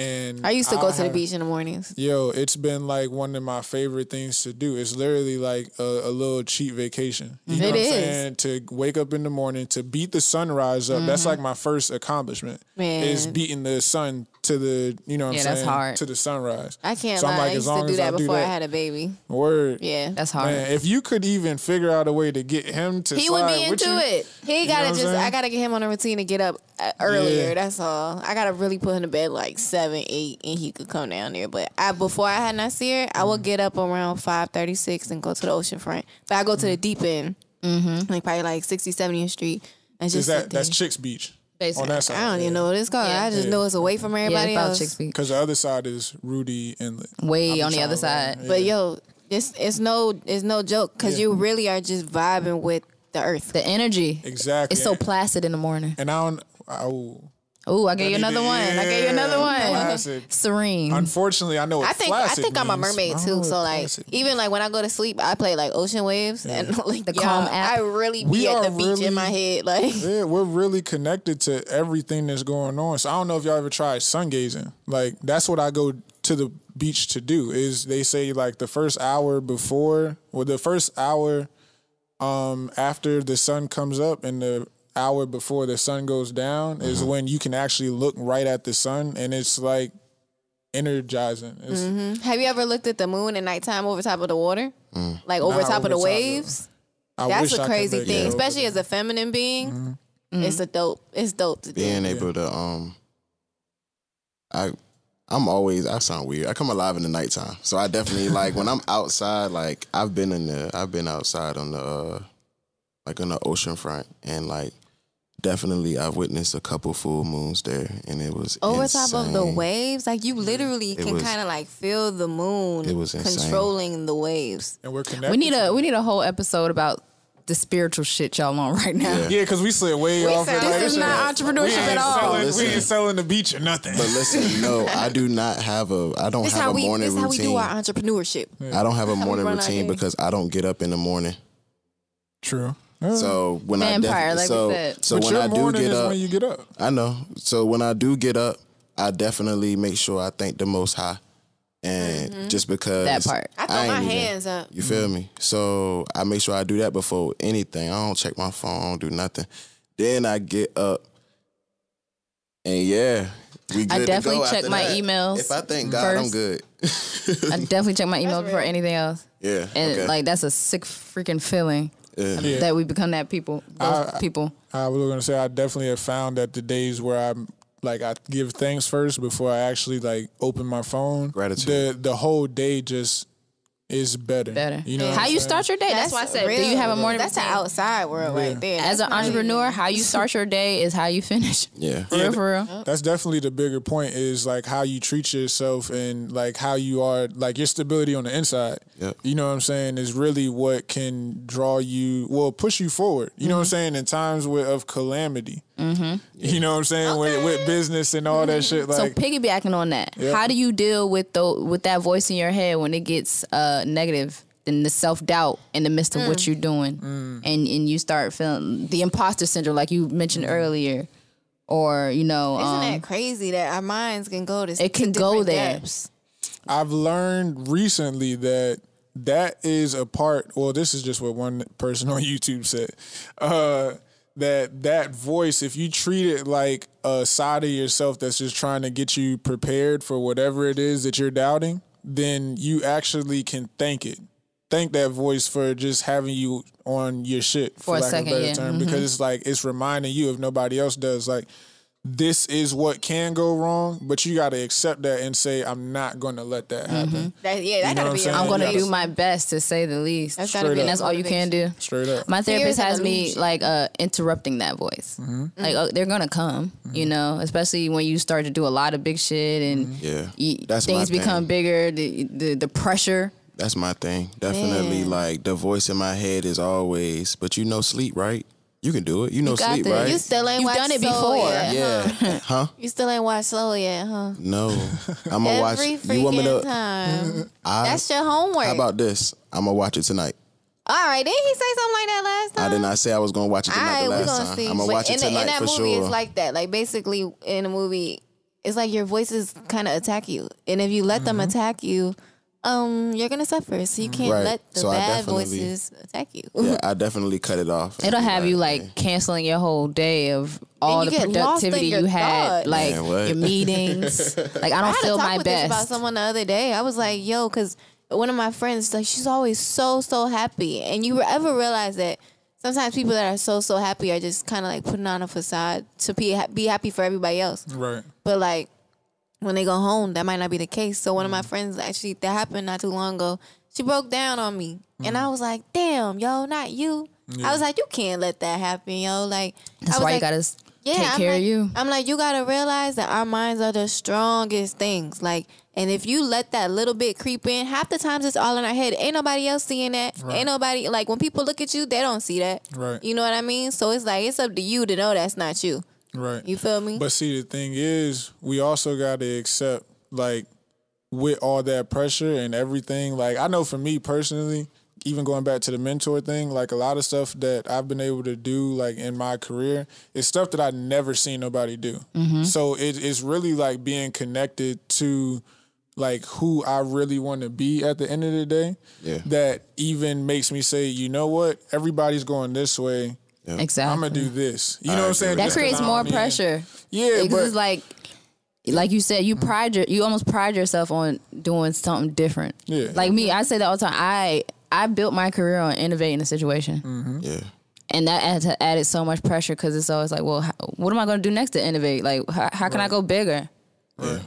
And I used to go to the beach in the mornings. Yo, it's been one of my favorite things to do. It's literally a little cheat vacation. You know what I'm saying? To wake up in the morning, to beat the sunrise up. That's my first accomplishment. Man. Is beating the sun to the, that's hard. To the sunrise. I can't lie. I used to do that before I had a baby. Word. Yeah. That's hard. Man, if you could even figure out a way to get him to slide with you. He would be into it. I got to get him on a routine to get up earlier. Yeah. That's all. I got to really put him to bed 7, 8, and he could come down there. But before I had Nasir, I would get up around 5:36 and go to the ocean front. But I go to the deep end, probably 60, 70th Street. And just that's Chicks Beach. Basically. On that side. I don't even know what it's called. Yeah. I just know it's away from everybody else. Because the other side is Rudy Inlet. Way on the other side. Yeah. But yo, it's no joke because you really are just vibing with the earth, the energy. Exactly. It's so placid in the morning. And I gave you another one. I gave you another one. Placid. Serene. Unfortunately, I know what placid means. I'm a mermaid too. So even when I go to sleep, I play ocean waves and the calm app. I really be at the beach in my head. We're really connected to everything that's going on. So I don't know if y'all ever tried sun gazing. That's what I go to the beach to do. Is they say the first hour before, or the first hour after the sun comes up and the hour before the sun goes down is when you can actually look right at the sun, and it's energizing. It's Have you ever looked at the moon at nighttime over top of the water? Over top of the waves? That's a crazy thing, especially as a feminine being. It's dope to do. Being able to I sound weird. I come alive in the nighttime. So I definitely when I'm outside, I've been outside on the on the ocean front, and definitely I've witnessed a couple full moons there, and it was over top of the waves. You literally can kind of feel the moon. It was insane. Controlling the waves, and we're connected. We need a whole episode about the spiritual shit y'all on right now. Yeah, because we slid way off. This is not entrepreneurship at all. We ain't selling the beach or nothing. But listen, no, I do not have a. I don't have a morning routine. This is how we do our entrepreneurship. Yeah. I don't have a morning routine because I don't get up in the morning. True. So when you get up. I know. So when I do get up, I definitely make sure I thank the Most High And just because that part, I throw my hands up. You feel me? So I make sure I do that before anything. I don't check my phone. I don't do nothing. Then I get up, and we good. I definitely check my emails. If I thank God, I'm good. I definitely check my email before anything else. Yeah, and like that's a sick freaking feeling. Yeah. That we become that people. Those people. I was gonna say I definitely have found that the days where I'm like I give thanks first before I actually like open my phone. Gratitude. The whole day just is better. You know how you start your day. That's why I said do you have a morning routine? That's an outside world right there. As an entrepreneur, how you start your day is how you finish. Yeah, for real. That's definitely the bigger point is like how you treat yourself and like how you are, like your stability on the inside. You know what I'm saying is really what can draw you, well, push you forward. You know what I'm saying in times of calamity. You know what I'm saying with business and all that shit. Like, so piggybacking on that, how do you deal with that voice in your head when it gets negative and the self doubt in the midst of what you're doing, and you start feeling the imposter syndrome like you mentioned earlier, or you know, isn't that crazy that our minds can go to different depths? I've learned recently that. That is a part. Well, this is just what one person on YouTube said. That voice, if you treat it like a side of yourself that's just trying to get you prepared for whatever it is that you're doubting, then you actually can thank it. Thank that voice for just having you on your shit, for lack of a better term, because it's like it's reminding you, if nobody else does, like this is what can go wrong, but you got to accept that and say, I'm not going to let that happen. That got to be. I'm going to do my best, to say the least. That's got to be. And that's all you can do. Straight up. My therapist has me like interrupting that voice. Like they're going to come, you know, especially when you start to do a lot of big shit and things become bigger, the pressure. That's my thing. Definitely, like the voice in my head is always, but you know, sleep, right? You can do it. You know, sleep, right? You still ain't watched Soul. You've done it before. You still ain't watched Soul yet, huh? No. I'm going to watch. You want me to? Time. That's your homework. How about this? I'm going to watch it tonight. All right. Didn't he say something like that last time? I did not say I was going to watch it tonight the last time. I'm going to watch it tonight for sure. In that movie, it's like that. Like, basically, in the movie, it's like your voices kind of attack you. And if you let them attack you, you're gonna suffer, so you can't let the bad voices attack you. Yeah, I definitely cut it off. It'll have you like canceling your whole day of all the productivity you had, like your meetings. Like I don't feel my best. I had to talk about someone the other day. I was like, yo, because one of my friends, like, she's always so happy, and you ever realize that sometimes people that are so happy are just kind of like putting on a facade to be happy for everybody else, right? But like, when they go home, that might not be the case. So one of my friends, actually, that happened not too long ago. She broke down on me. And I was like, damn, yo, not you. I was like, you can't let that happen, yo. Like, that's why you got to take care of you. I'm like, you got to realize that our minds are the strongest things. Like, and if you let that little bit creep in, half the times it's all in our head. Ain't nobody else seeing that. Right. Ain't nobody, like, when people look at you, they don't see that. Right. You know what I mean? So it's like, it's up to you to know that's not you. Right. You feel me? But see, the thing is, we also got to accept, like, with all that pressure and everything, like, I know for me personally, even going back to the mentor thing, like, a lot of stuff that I've been able to do, like, in my career, is stuff that I've never seen nobody do. So it's really, like, being connected to, like, who I really want to be at the end of the day. Yeah. That even makes me say, you know what? Everybody's going this way. Exactly. I'm gonna do this. You know what I'm saying? That creates more pressure. Yeah, because it's like you said, you almost pride yourself on doing something different. Yeah. Like me, I say that all the time. I built my career on innovating the situation. Yeah. And that added so much pressure because it's always like, well, what am I gonna do next to innovate? Like, how can I go bigger? Yeah.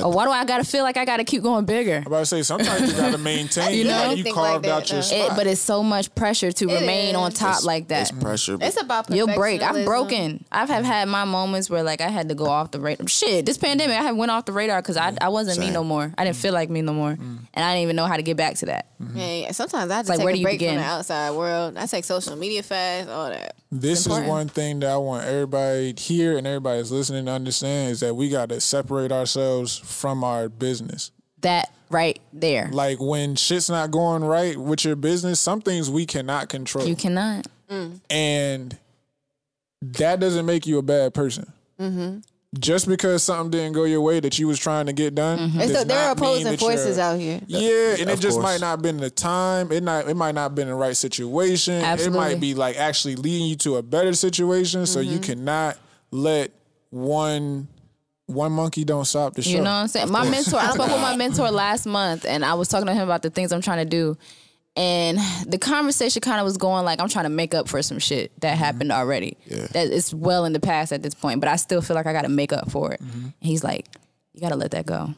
Or why do I gotta feel like I gotta keep going bigger? I'm about to say, sometimes you gotta maintain. You know, you carved out your spot. But it's so much pressure to remain on top like that. It's pressure. It's about perfectionism. You'll break. I'm broken. I've had my moments where like I had to go off the radar. Shit, this pandemic, I went off the radar because I wasn't me no more. I didn't feel like me no more, and I didn't even know how to get back to that. Yeah, sometimes I just take a break from the outside world. I take social media fast, all that. This is one thing that I want everybody here and everybody that's listening to understand is that we gotta separate ourselves from our business. That right there. Like when shit's not going right with your business, some things we cannot control. You cannot. And that doesn't make you a bad person. just because something didn't go your way that you was trying to get done, so there are opposing forces out here. Yeah, and it just might not have been the time. It might not have been the right situation. Absolutely. It might be like actually leading you to a better situation. So you cannot let one monkey don't stop the show. You know what I'm saying? My mentor, I spoke with my mentor last month, and I was talking to him about the things I'm trying to do. And the conversation kind of was going like, I'm trying to make up for some shit that happened already. Yeah. That it's well in the past at this point, but I still feel like I got to make up for it. And he's like, you got to let that go.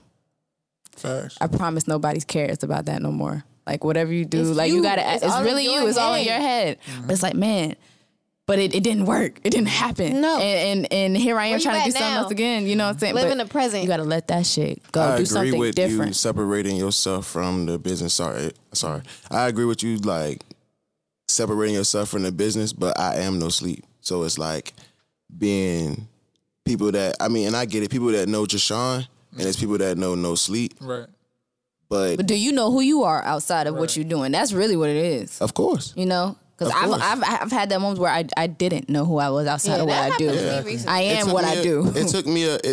Facts. I promise nobody cares about that no more. Like whatever you do, it's like you got to, it's really you. It's all in your head. But it's like, man, but it didn't work. It didn't happen. No. And here I am trying to do something else again. You know what I'm saying? Live in the present. You got to let that shit go. Do something different. I agree with you separating yourself from the business. Sorry. I agree with you, like, separating yourself from the business, but I am no sleep. So it's like being people that, I mean, and I get it, people that know Jashawn, and it's people that know no sleep. Right. But do you know who you are outside of what you're doing? That's really what it is. Of course. You know? Because I've had that moment where I didn't know who I was outside of what I do. I am what I do. It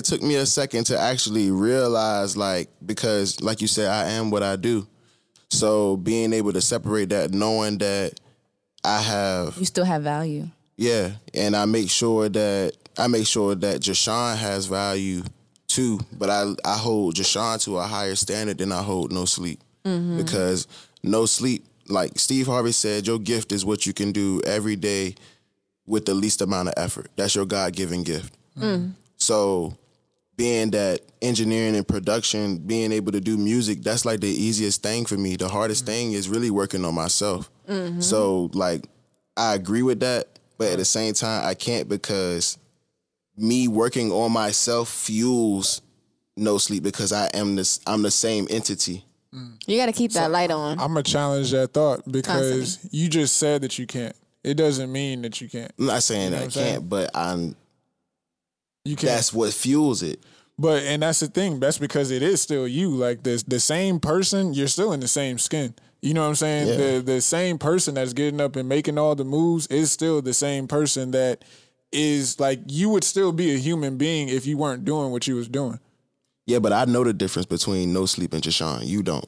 took me a second to actually realize, like, because like you said, I am what I do. So being able to separate that, knowing that I have, you still have value. Yeah, and I make sure that Jashawn has value too. But I hold Jashawn to a higher standard than I hold no sleep, because no sleep. Like Steve Harvey said, your gift is what you can do every day with the least amount of effort. That's your God-given gift. So being that engineering and production, being able to do music, that's like the easiest thing for me. The hardest thing is really working on myself. So like I agree with that, but at the same time I can't, because me working on myself fuels no sleep, because I'm the same entity. You got to keep that light on. I'm going to challenge that thought, because you just said that you can't. It doesn't mean that you can't. I'm not saying I can't, but you can't. That's what fuels it. But, and that's the thing. That's because it is still you. Like the same person, you're still in the same skin. You know what I'm saying? Yeah. The same person that's getting up and making all the moves is still the same person that is like, you would still be a human being if you weren't doing what you was doing. Yeah, but I know the difference between no sleep and Jashawn. You don't.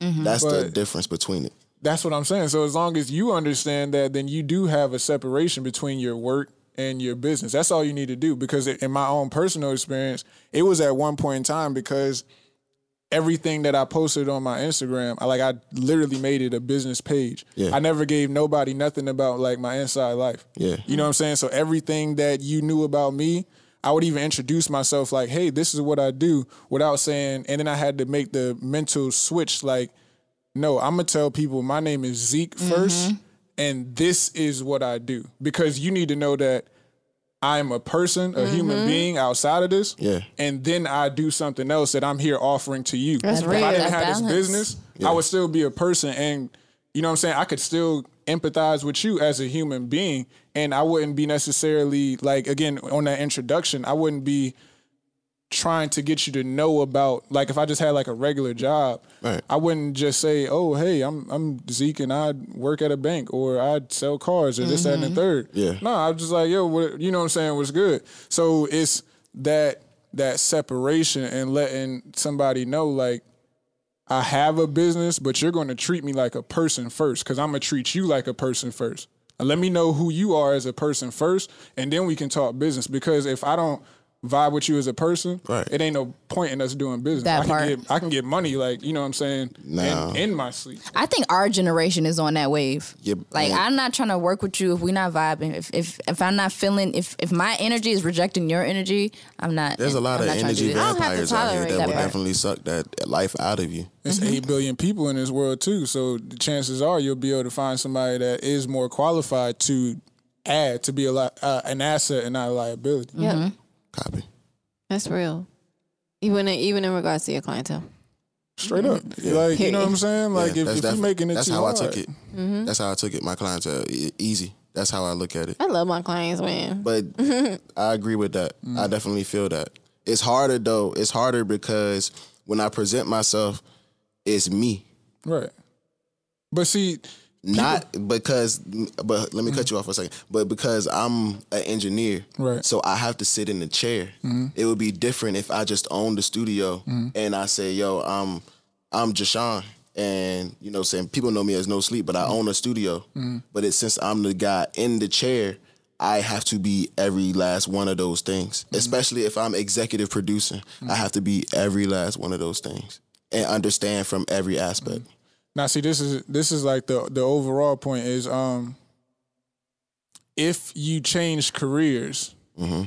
That's the difference between it. That's what I'm saying. So as long as you understand that, then you do have a separation between your work and your business. That's all you need to do. Because in my own personal experience, it was at one point in time, because everything that I posted on my Instagram, I literally made it a business page. Yeah. I never gave nobody nothing about like my inside life. Yeah. You know what I'm saying? So everything that you knew about me, I would even introduce myself like, hey, this is what I do, without saying, and then I had to make the mental switch like, no, I'm going to tell people my name is Zeke first, and this is what I do. Because you need to know that I'm a person, a human being outside of this, and then I do something else that I'm here offering to you. That's real. If I didn't have this business, I would still be a person, and you know what I'm saying? I could still empathize with you as a human being, and I wouldn't be necessarily like, again, on that introduction, I wouldn't be trying to get you to know about, like, if I just had like a regular job, right. I wouldn't just say, oh, hey, I'm Zeke and I work at a bank, or I sell cars, or this, that, and the third. Yeah. No, I was just like, yo, what, you know what I'm saying? What's good? So it's that separation and letting somebody know, like, I have a business, but you're going to treat me like a person first, because I'm going to treat you like a person first. And let me know who you are as a person first, and then we can talk business. Because if I don't vibe with you as a person, it ain't no point in us doing business. I can get money, like, you know what I'm saying, in my sleep. I think our generation is on that wave. Yeah, like, man. I'm not trying to work with you if we're not vibing. If I'm not feeling, if my energy is rejecting your energy, I'm not. There's a lot of energy vampires out here that will definitely suck that life out of you. It's 8 billion people in this world too, so the chances are you'll be able to find somebody that is more qualified to add, to be an asset and not a liability. Yeah. Copy. That's real. Even in regards to your clientele. Straight up. Like, you know what I'm saying? Like, if you're making it too hard. That's how I took it. That's how I took it. My clientele, easy. That's how I look at it. I love my clients, man. But I agree with that. I definitely feel that. It's harder, though. It's harder because when I present myself, it's me. Right. But see, Not because, but let me cut you off for a second, but because I'm an engineer, right? So I have to sit in the chair. Mm-hmm. It would be different if I just owned the studio mm-hmm. and I say, yo, I'm Jashawn, and you know saying people know me as No Sleep, but I mm-hmm. own a studio. Mm-hmm. But it's since I'm the guy in the chair, I have to be every last one of those things, mm-hmm. especially if I'm executive producing. Mm-hmm. I have to be every last one of those things and understand from every aspect. Mm-hmm. Now, see, this is like the overall point is if you change careers, mm-hmm.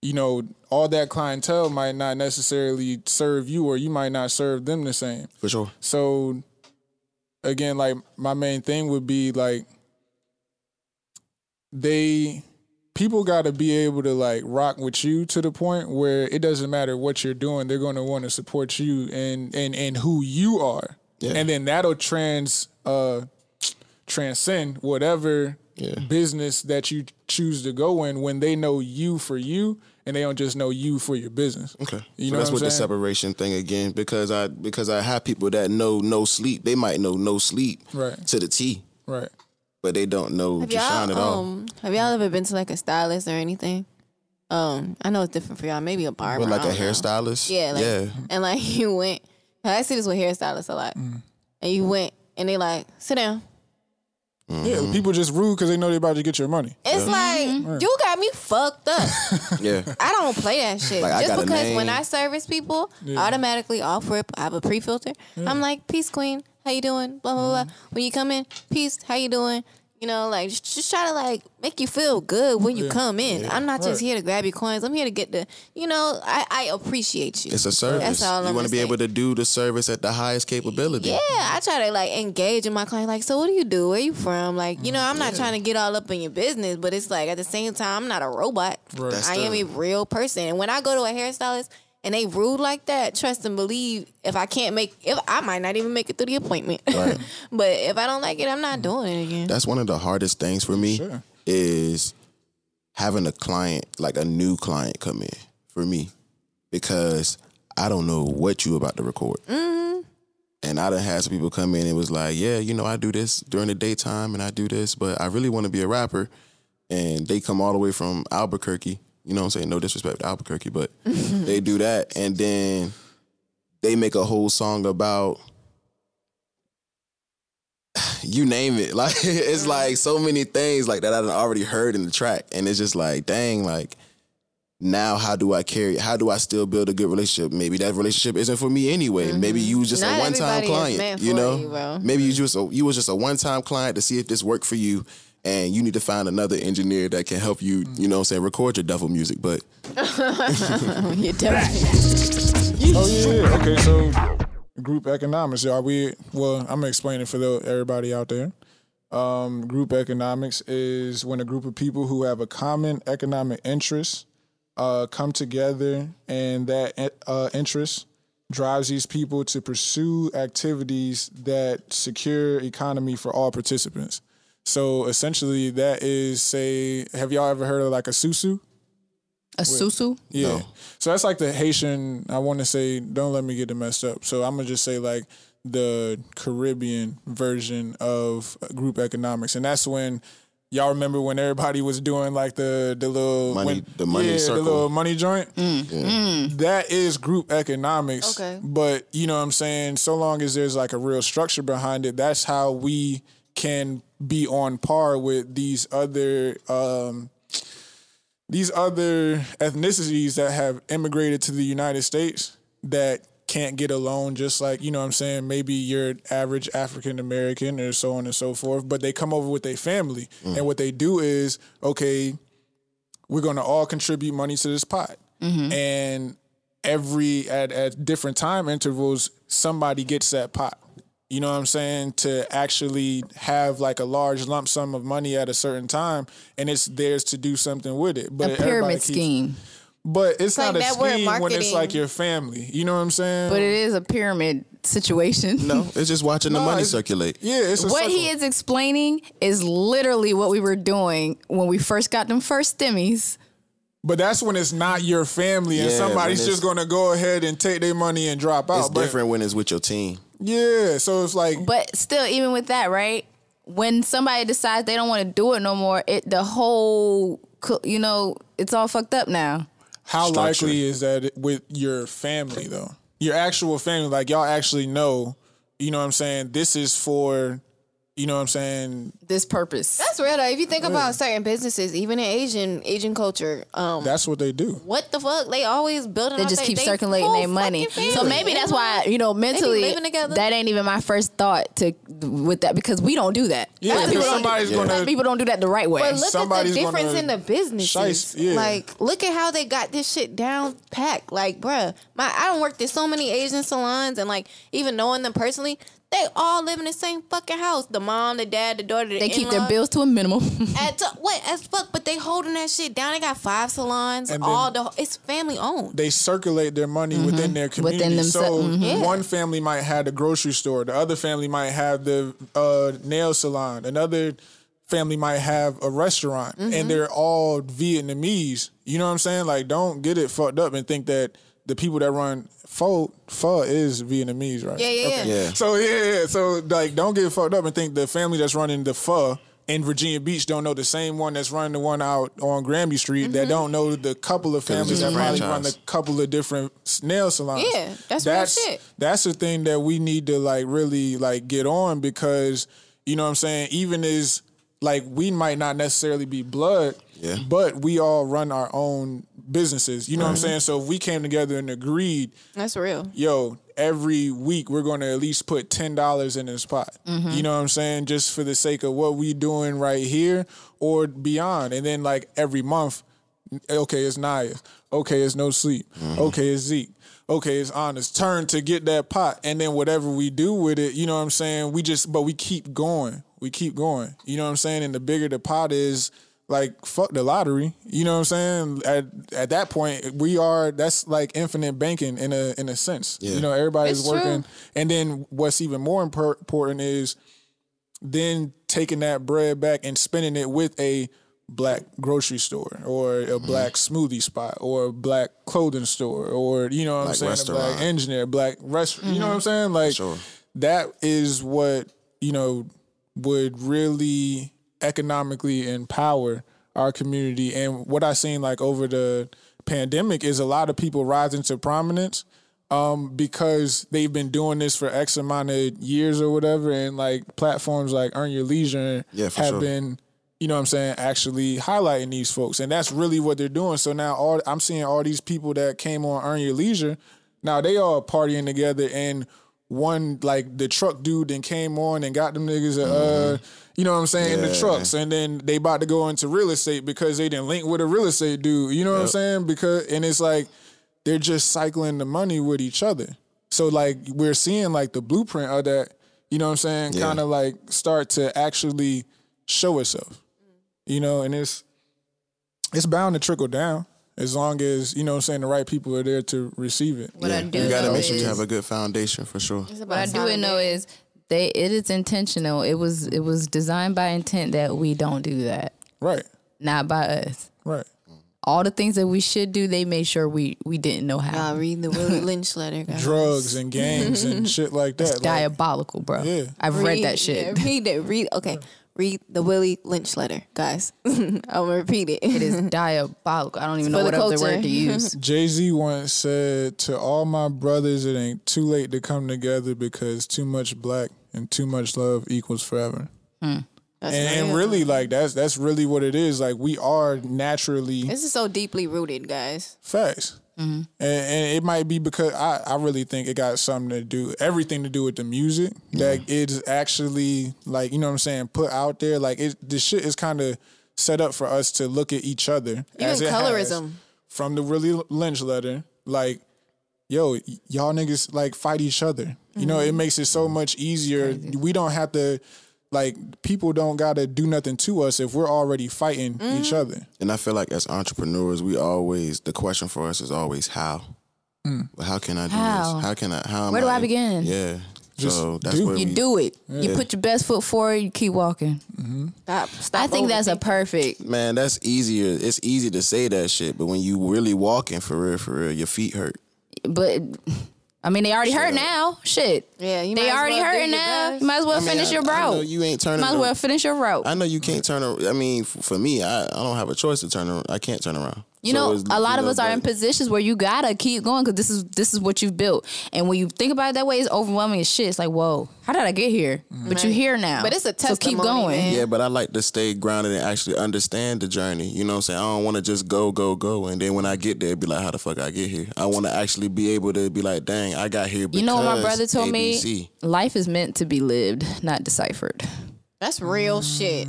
you know, all that clientele might not necessarily serve you, or you might not serve them the same. For sure. So, again, like my main thing would be like people got to be able to like rock with you to the point where it doesn't matter what you're doing, they're going to want to support you and who you are. Yeah. And then that'll transcend whatever business that you choose to go in when they know you for you and they don't just know you for your business. Okay. You know that's what the separation thing again, because I have people that know No Sleep. They might know No Sleep right. to the T. Right. But they don't know Jashawn at all. Have y'all ever been to like a stylist or anything? I know it's different for y'all. Maybe a barber. But like a hairstylist? Yeah. Like, yeah. And like you went. I see this with hairstylists a lot. Mm. And you went, and they like, sit down. Mm-hmm. Yeah, people just rude because they know they're about to get your money. It's like, mm-hmm. you got me fucked up. Yeah. I don't play that shit. Like, just because when I service people, automatically off rip, I have a pre-filter. Yeah. I'm like, peace, queen. How you doing? Blah, blah, blah. When you come in, peace. How you doing? You know, like, just try to, like, make you feel good when you come in. Yeah. I'm not just here to grab your coins. I'm here to get the, you know, I appreciate you. It's a service. That's all you want to be able to do the service at the highest capability. Yeah, I try to, like, engage in my client. Like, so what do you do? Where you from? Like, you know, I'm not trying to get all up in your business, but it's like, at the same time, I'm not a robot. Right. I am a real person. And when I go to a hairstylist and they rude like that, trust and believe, if I might not even make it through the appointment. Right. But if I don't like it, I'm not doing it again. That's one of the hardest things for me is having a client, like a new client come in for me, because I don't know what you about to record. Mm-hmm. And I done had some people come in and was like, yeah, you know, I do this during the daytime and I do this, but I really want to be a rapper. And they come all the way from Albuquerque. You know what I'm saying? No disrespect to Albuquerque, but they do that. And then they make a whole song about, you name it. Like, it's like so many things like that I've already heard in the track. And it's just like, dang, like, now how do I carry it? How do I still build a good relationship? Maybe that relationship isn't for me anyway. Mm-hmm. Maybe you was just a one-time client, you know? Maybe you was just a one-time client to see if this worked for you. And you need to find another engineer that can help you, you know what I'm saying, record your devil music, but. You're definitely. Okay, so group economics, y'all. I'm going to explain it for everybody out there. Group economics is when a group of people who have a common economic interest come together, and that interest drives these people to pursue activities that secure economy for all participants. So essentially that is, say, have y'all ever heard of like a susu? A susu? Yeah. No. So that's like the Haitian, I want to say, don't let me get it messed up. So I'm going to just say like the Caribbean version of group economics. And that's when, y'all remember when everybody was doing like the little money, circle. The little money joint? Mm. Yeah. Mm. That is group economics. Okay. But you know what I'm saying? So long as there's like a real structure behind it, that's how we can be on par with these other ethnicities that have immigrated to the United States that can't get a loan, just like, you know what I'm saying, maybe your average African American or so on and so forth, but they come over with their family. Mm-hmm. And what they do is, okay, we're going to all contribute money to this pot. Mm-hmm. And at different time intervals, somebody gets that pot. You know what I'm saying? To actually have like a large lump sum of money at a certain time, and it's theirs to do something with it. But a pyramid scheme. But it's not like a scheme when it's like your family. You know what I'm saying? But it is a pyramid situation. No, it's just watching the money circulate. Yeah, it's a circle. What he is explaining is literally what we were doing when we first got them first stimmies. But that's when it's not your family and somebody's just going to go ahead and take their money and drop out. It's different when it's with your team. Yeah, so it's like... But still, even with that, right? when somebody decides they don't want to do it no more, the whole, you know, it's all fucked up now. How structure. Likely is that with your family, though? Your actual family, like, y'all actually know, you know what I'm saying, this is for, you know what I'm saying, this purpose. That's real, though. If you think about certain businesses, even in Asian culture, that's what they do. What the fuck? They always building up. They just keep circulating their money. So maybe that's why, you know, mentally, that ain't even my first thought with that, because we don't do that. Yeah, people don't do that the right way. But look at the difference in the businesses. Like, look at how they got this shit down packed. Like, bruh, I done worked at so many Asian salons, and like, even knowing them personally, they all live in the same fucking house. The mom, the dad, the daughter, the in-law. They keep their bills to a minimum. What as fuck? But they holding that shit down. They got 5 salons. It's family owned. They circulate their money within their community. Within themselves. So one family might have the grocery store. The other family might have the nail salon. Another family might have a restaurant. And they're all Vietnamese. You know what I'm saying? Like, don't get it fucked up and think that the people that run Pho is Vietnamese, right? Yeah. So, like, don't get fucked up and think the family that's running the Pho in Virginia Beach don't know the same one that's running the one out on Grammy Street, that don't know the couple of families that probably run a couple of different nail salons. Yeah, that's real shit. That's the thing that we need to, like, really, like, get on, because, you know what I'm saying, even as, like, we might not necessarily be blood, but we all run our own businesses. You know what I'm saying? So if we came together and agreed, that's real. Yo, every week we're going to at least put $10 in this pot. You know what I'm saying? Just for the sake of what we doing right here or beyond. And then, like, every month, okay, it's Naya. Okay, it's No Sleep. Okay, it's Zeke. Okay, it's Honest. Turn to get that pot. And then whatever we do with it, you know what I'm saying? But we keep going. We keep going. You know what I'm saying? And the bigger the pot is, like, fuck the lottery. You know what I'm saying? At that point, that's like infinite banking in a sense. Yeah. You know, everybody's working. True. And then what's even more important is then taking that bread back and spending it with a black grocery store or a black smoothie spot or a black clothing store or, you know what I'm saying, restaurant. A black engineer, black restaurant. You know what I'm saying? Like, that is what, you know, would really economically empower our community. And what I seen, like, over the pandemic is a lot of people rising to prominence because they've been doing this for X amount of years or whatever, and, like, platforms like Earn Your Leisure have been, you know what I'm saying, actually highlighting these folks. And that's really what they're doing. So now I'm seeing all these people that came on Earn Your Leisure, now they all partying together, and one, like, the truck dude then came on and got them niggas you know what I'm saying, in the trucks, and then they about to go into real estate because they didn't link with a real estate dude, you know what I'm saying, because, and it's like they're just cycling the money with each other. So, like, we're seeing, like, the blueprint of that, you know what I'm saying, kind of, like, start to actually show itself, you know. And it's bound to trickle down as long as, you know what I'm saying, the right people are there to receive it. What I do, you gotta make sure you have a good foundation, for sure. What I do know is it is intentional. It was designed by intent that we don't do that. Right. Not by us. Right. All the things that we should do, they made sure we didn't know how. Y'all reading the Willie Lynch letter, guys. Drugs and gangs and shit like that. It's diabolical, bro. Yeah. I've read that shit. Yeah, read it. Okay. Read the Willie Lynch letter, guys. I'll repeat it. It is diabolical. I don't even know what other word to use. Jay-Z once said, "To all my brothers, it ain't too late to come together because too much black and too much love equals forever." And really, like, that's really what it is. Like, we are naturally. This is so deeply rooted, guys. Facts. And it might be because I really think it got everything to do with the music that it's actually, like, you know what I'm saying, put out there. Like, the shit is kind of set up for us to look at each other. Even as colorism from the Willie Lynch letter, like, yo, y'all niggas, like, fight each other. You know, it makes it so much easier. We don't have to. Like, people don't gotta do nothing to us if we're already fighting each other. And I feel like as entrepreneurs, the question for us is always how. Well, how can I do this? How can I? How? Where do I begin? Yeah. So that's what you do it. Yeah. You put your best foot forward. You keep walking. Stop. I think that's a perfect. Man, that's easier. It's easy to say that shit, but when you really walking for real, your feet hurt. But I mean, they already hurt now. Shit. Yeah, you they already well hurt now. You might as well finish your route. I know you ain't turning. Might as well finish your route. I know you can't turn. I mean, for me, I don't have a choice to turn around. I can't turn around. You know, a lot of us are in positions where you gotta keep going because this is what you've built. And when you think about it that way, it's overwhelming as shit. It's like, whoa, how did I get here? Mm-hmm. But you're here now. But it's a testimony. So keep going. Man. Yeah, but I like to stay grounded and actually understand the journey. You know what I'm saying? I don't want to just go. And then when I get there, it'd be like, how the fuck I get here? I want to actually be able to be like, dang, I got here because you know what my brother told me? Life is meant to be lived, not deciphered. That's real shit.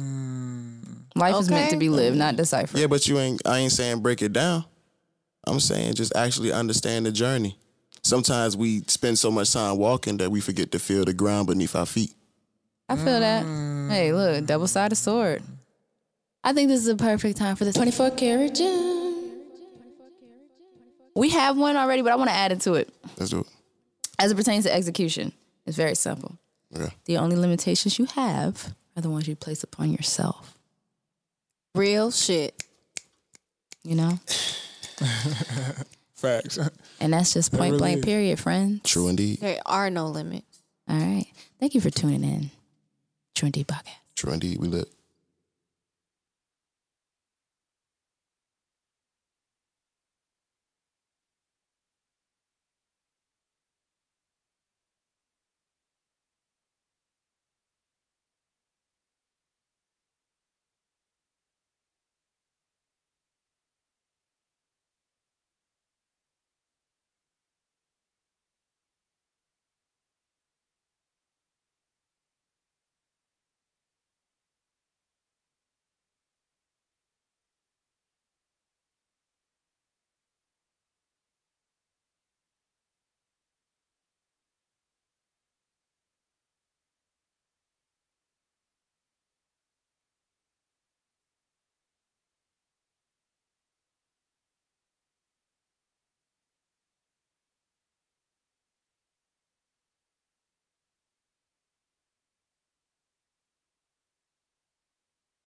Life is meant to be lived, not deciphered. Yeah, but I ain't saying break it down. I'm saying just actually understand the journey. Sometimes we spend so much time walking that we forget to feel the ground beneath our feet. I feel that. Hey, look, double-sided sword. I think this is a perfect time for the 24-karat gem. We have one already, but I want to add into it. Let's do it. As it pertains to execution, it's very simple. Yeah. The only limitations you have are the ones you place upon yourself. Real shit. You know? Facts. And that's just point blank, period, friends. True indeed. There are no limits. All right. Thank you for tuning in. True Indeed Podcast. True Indeed. We live.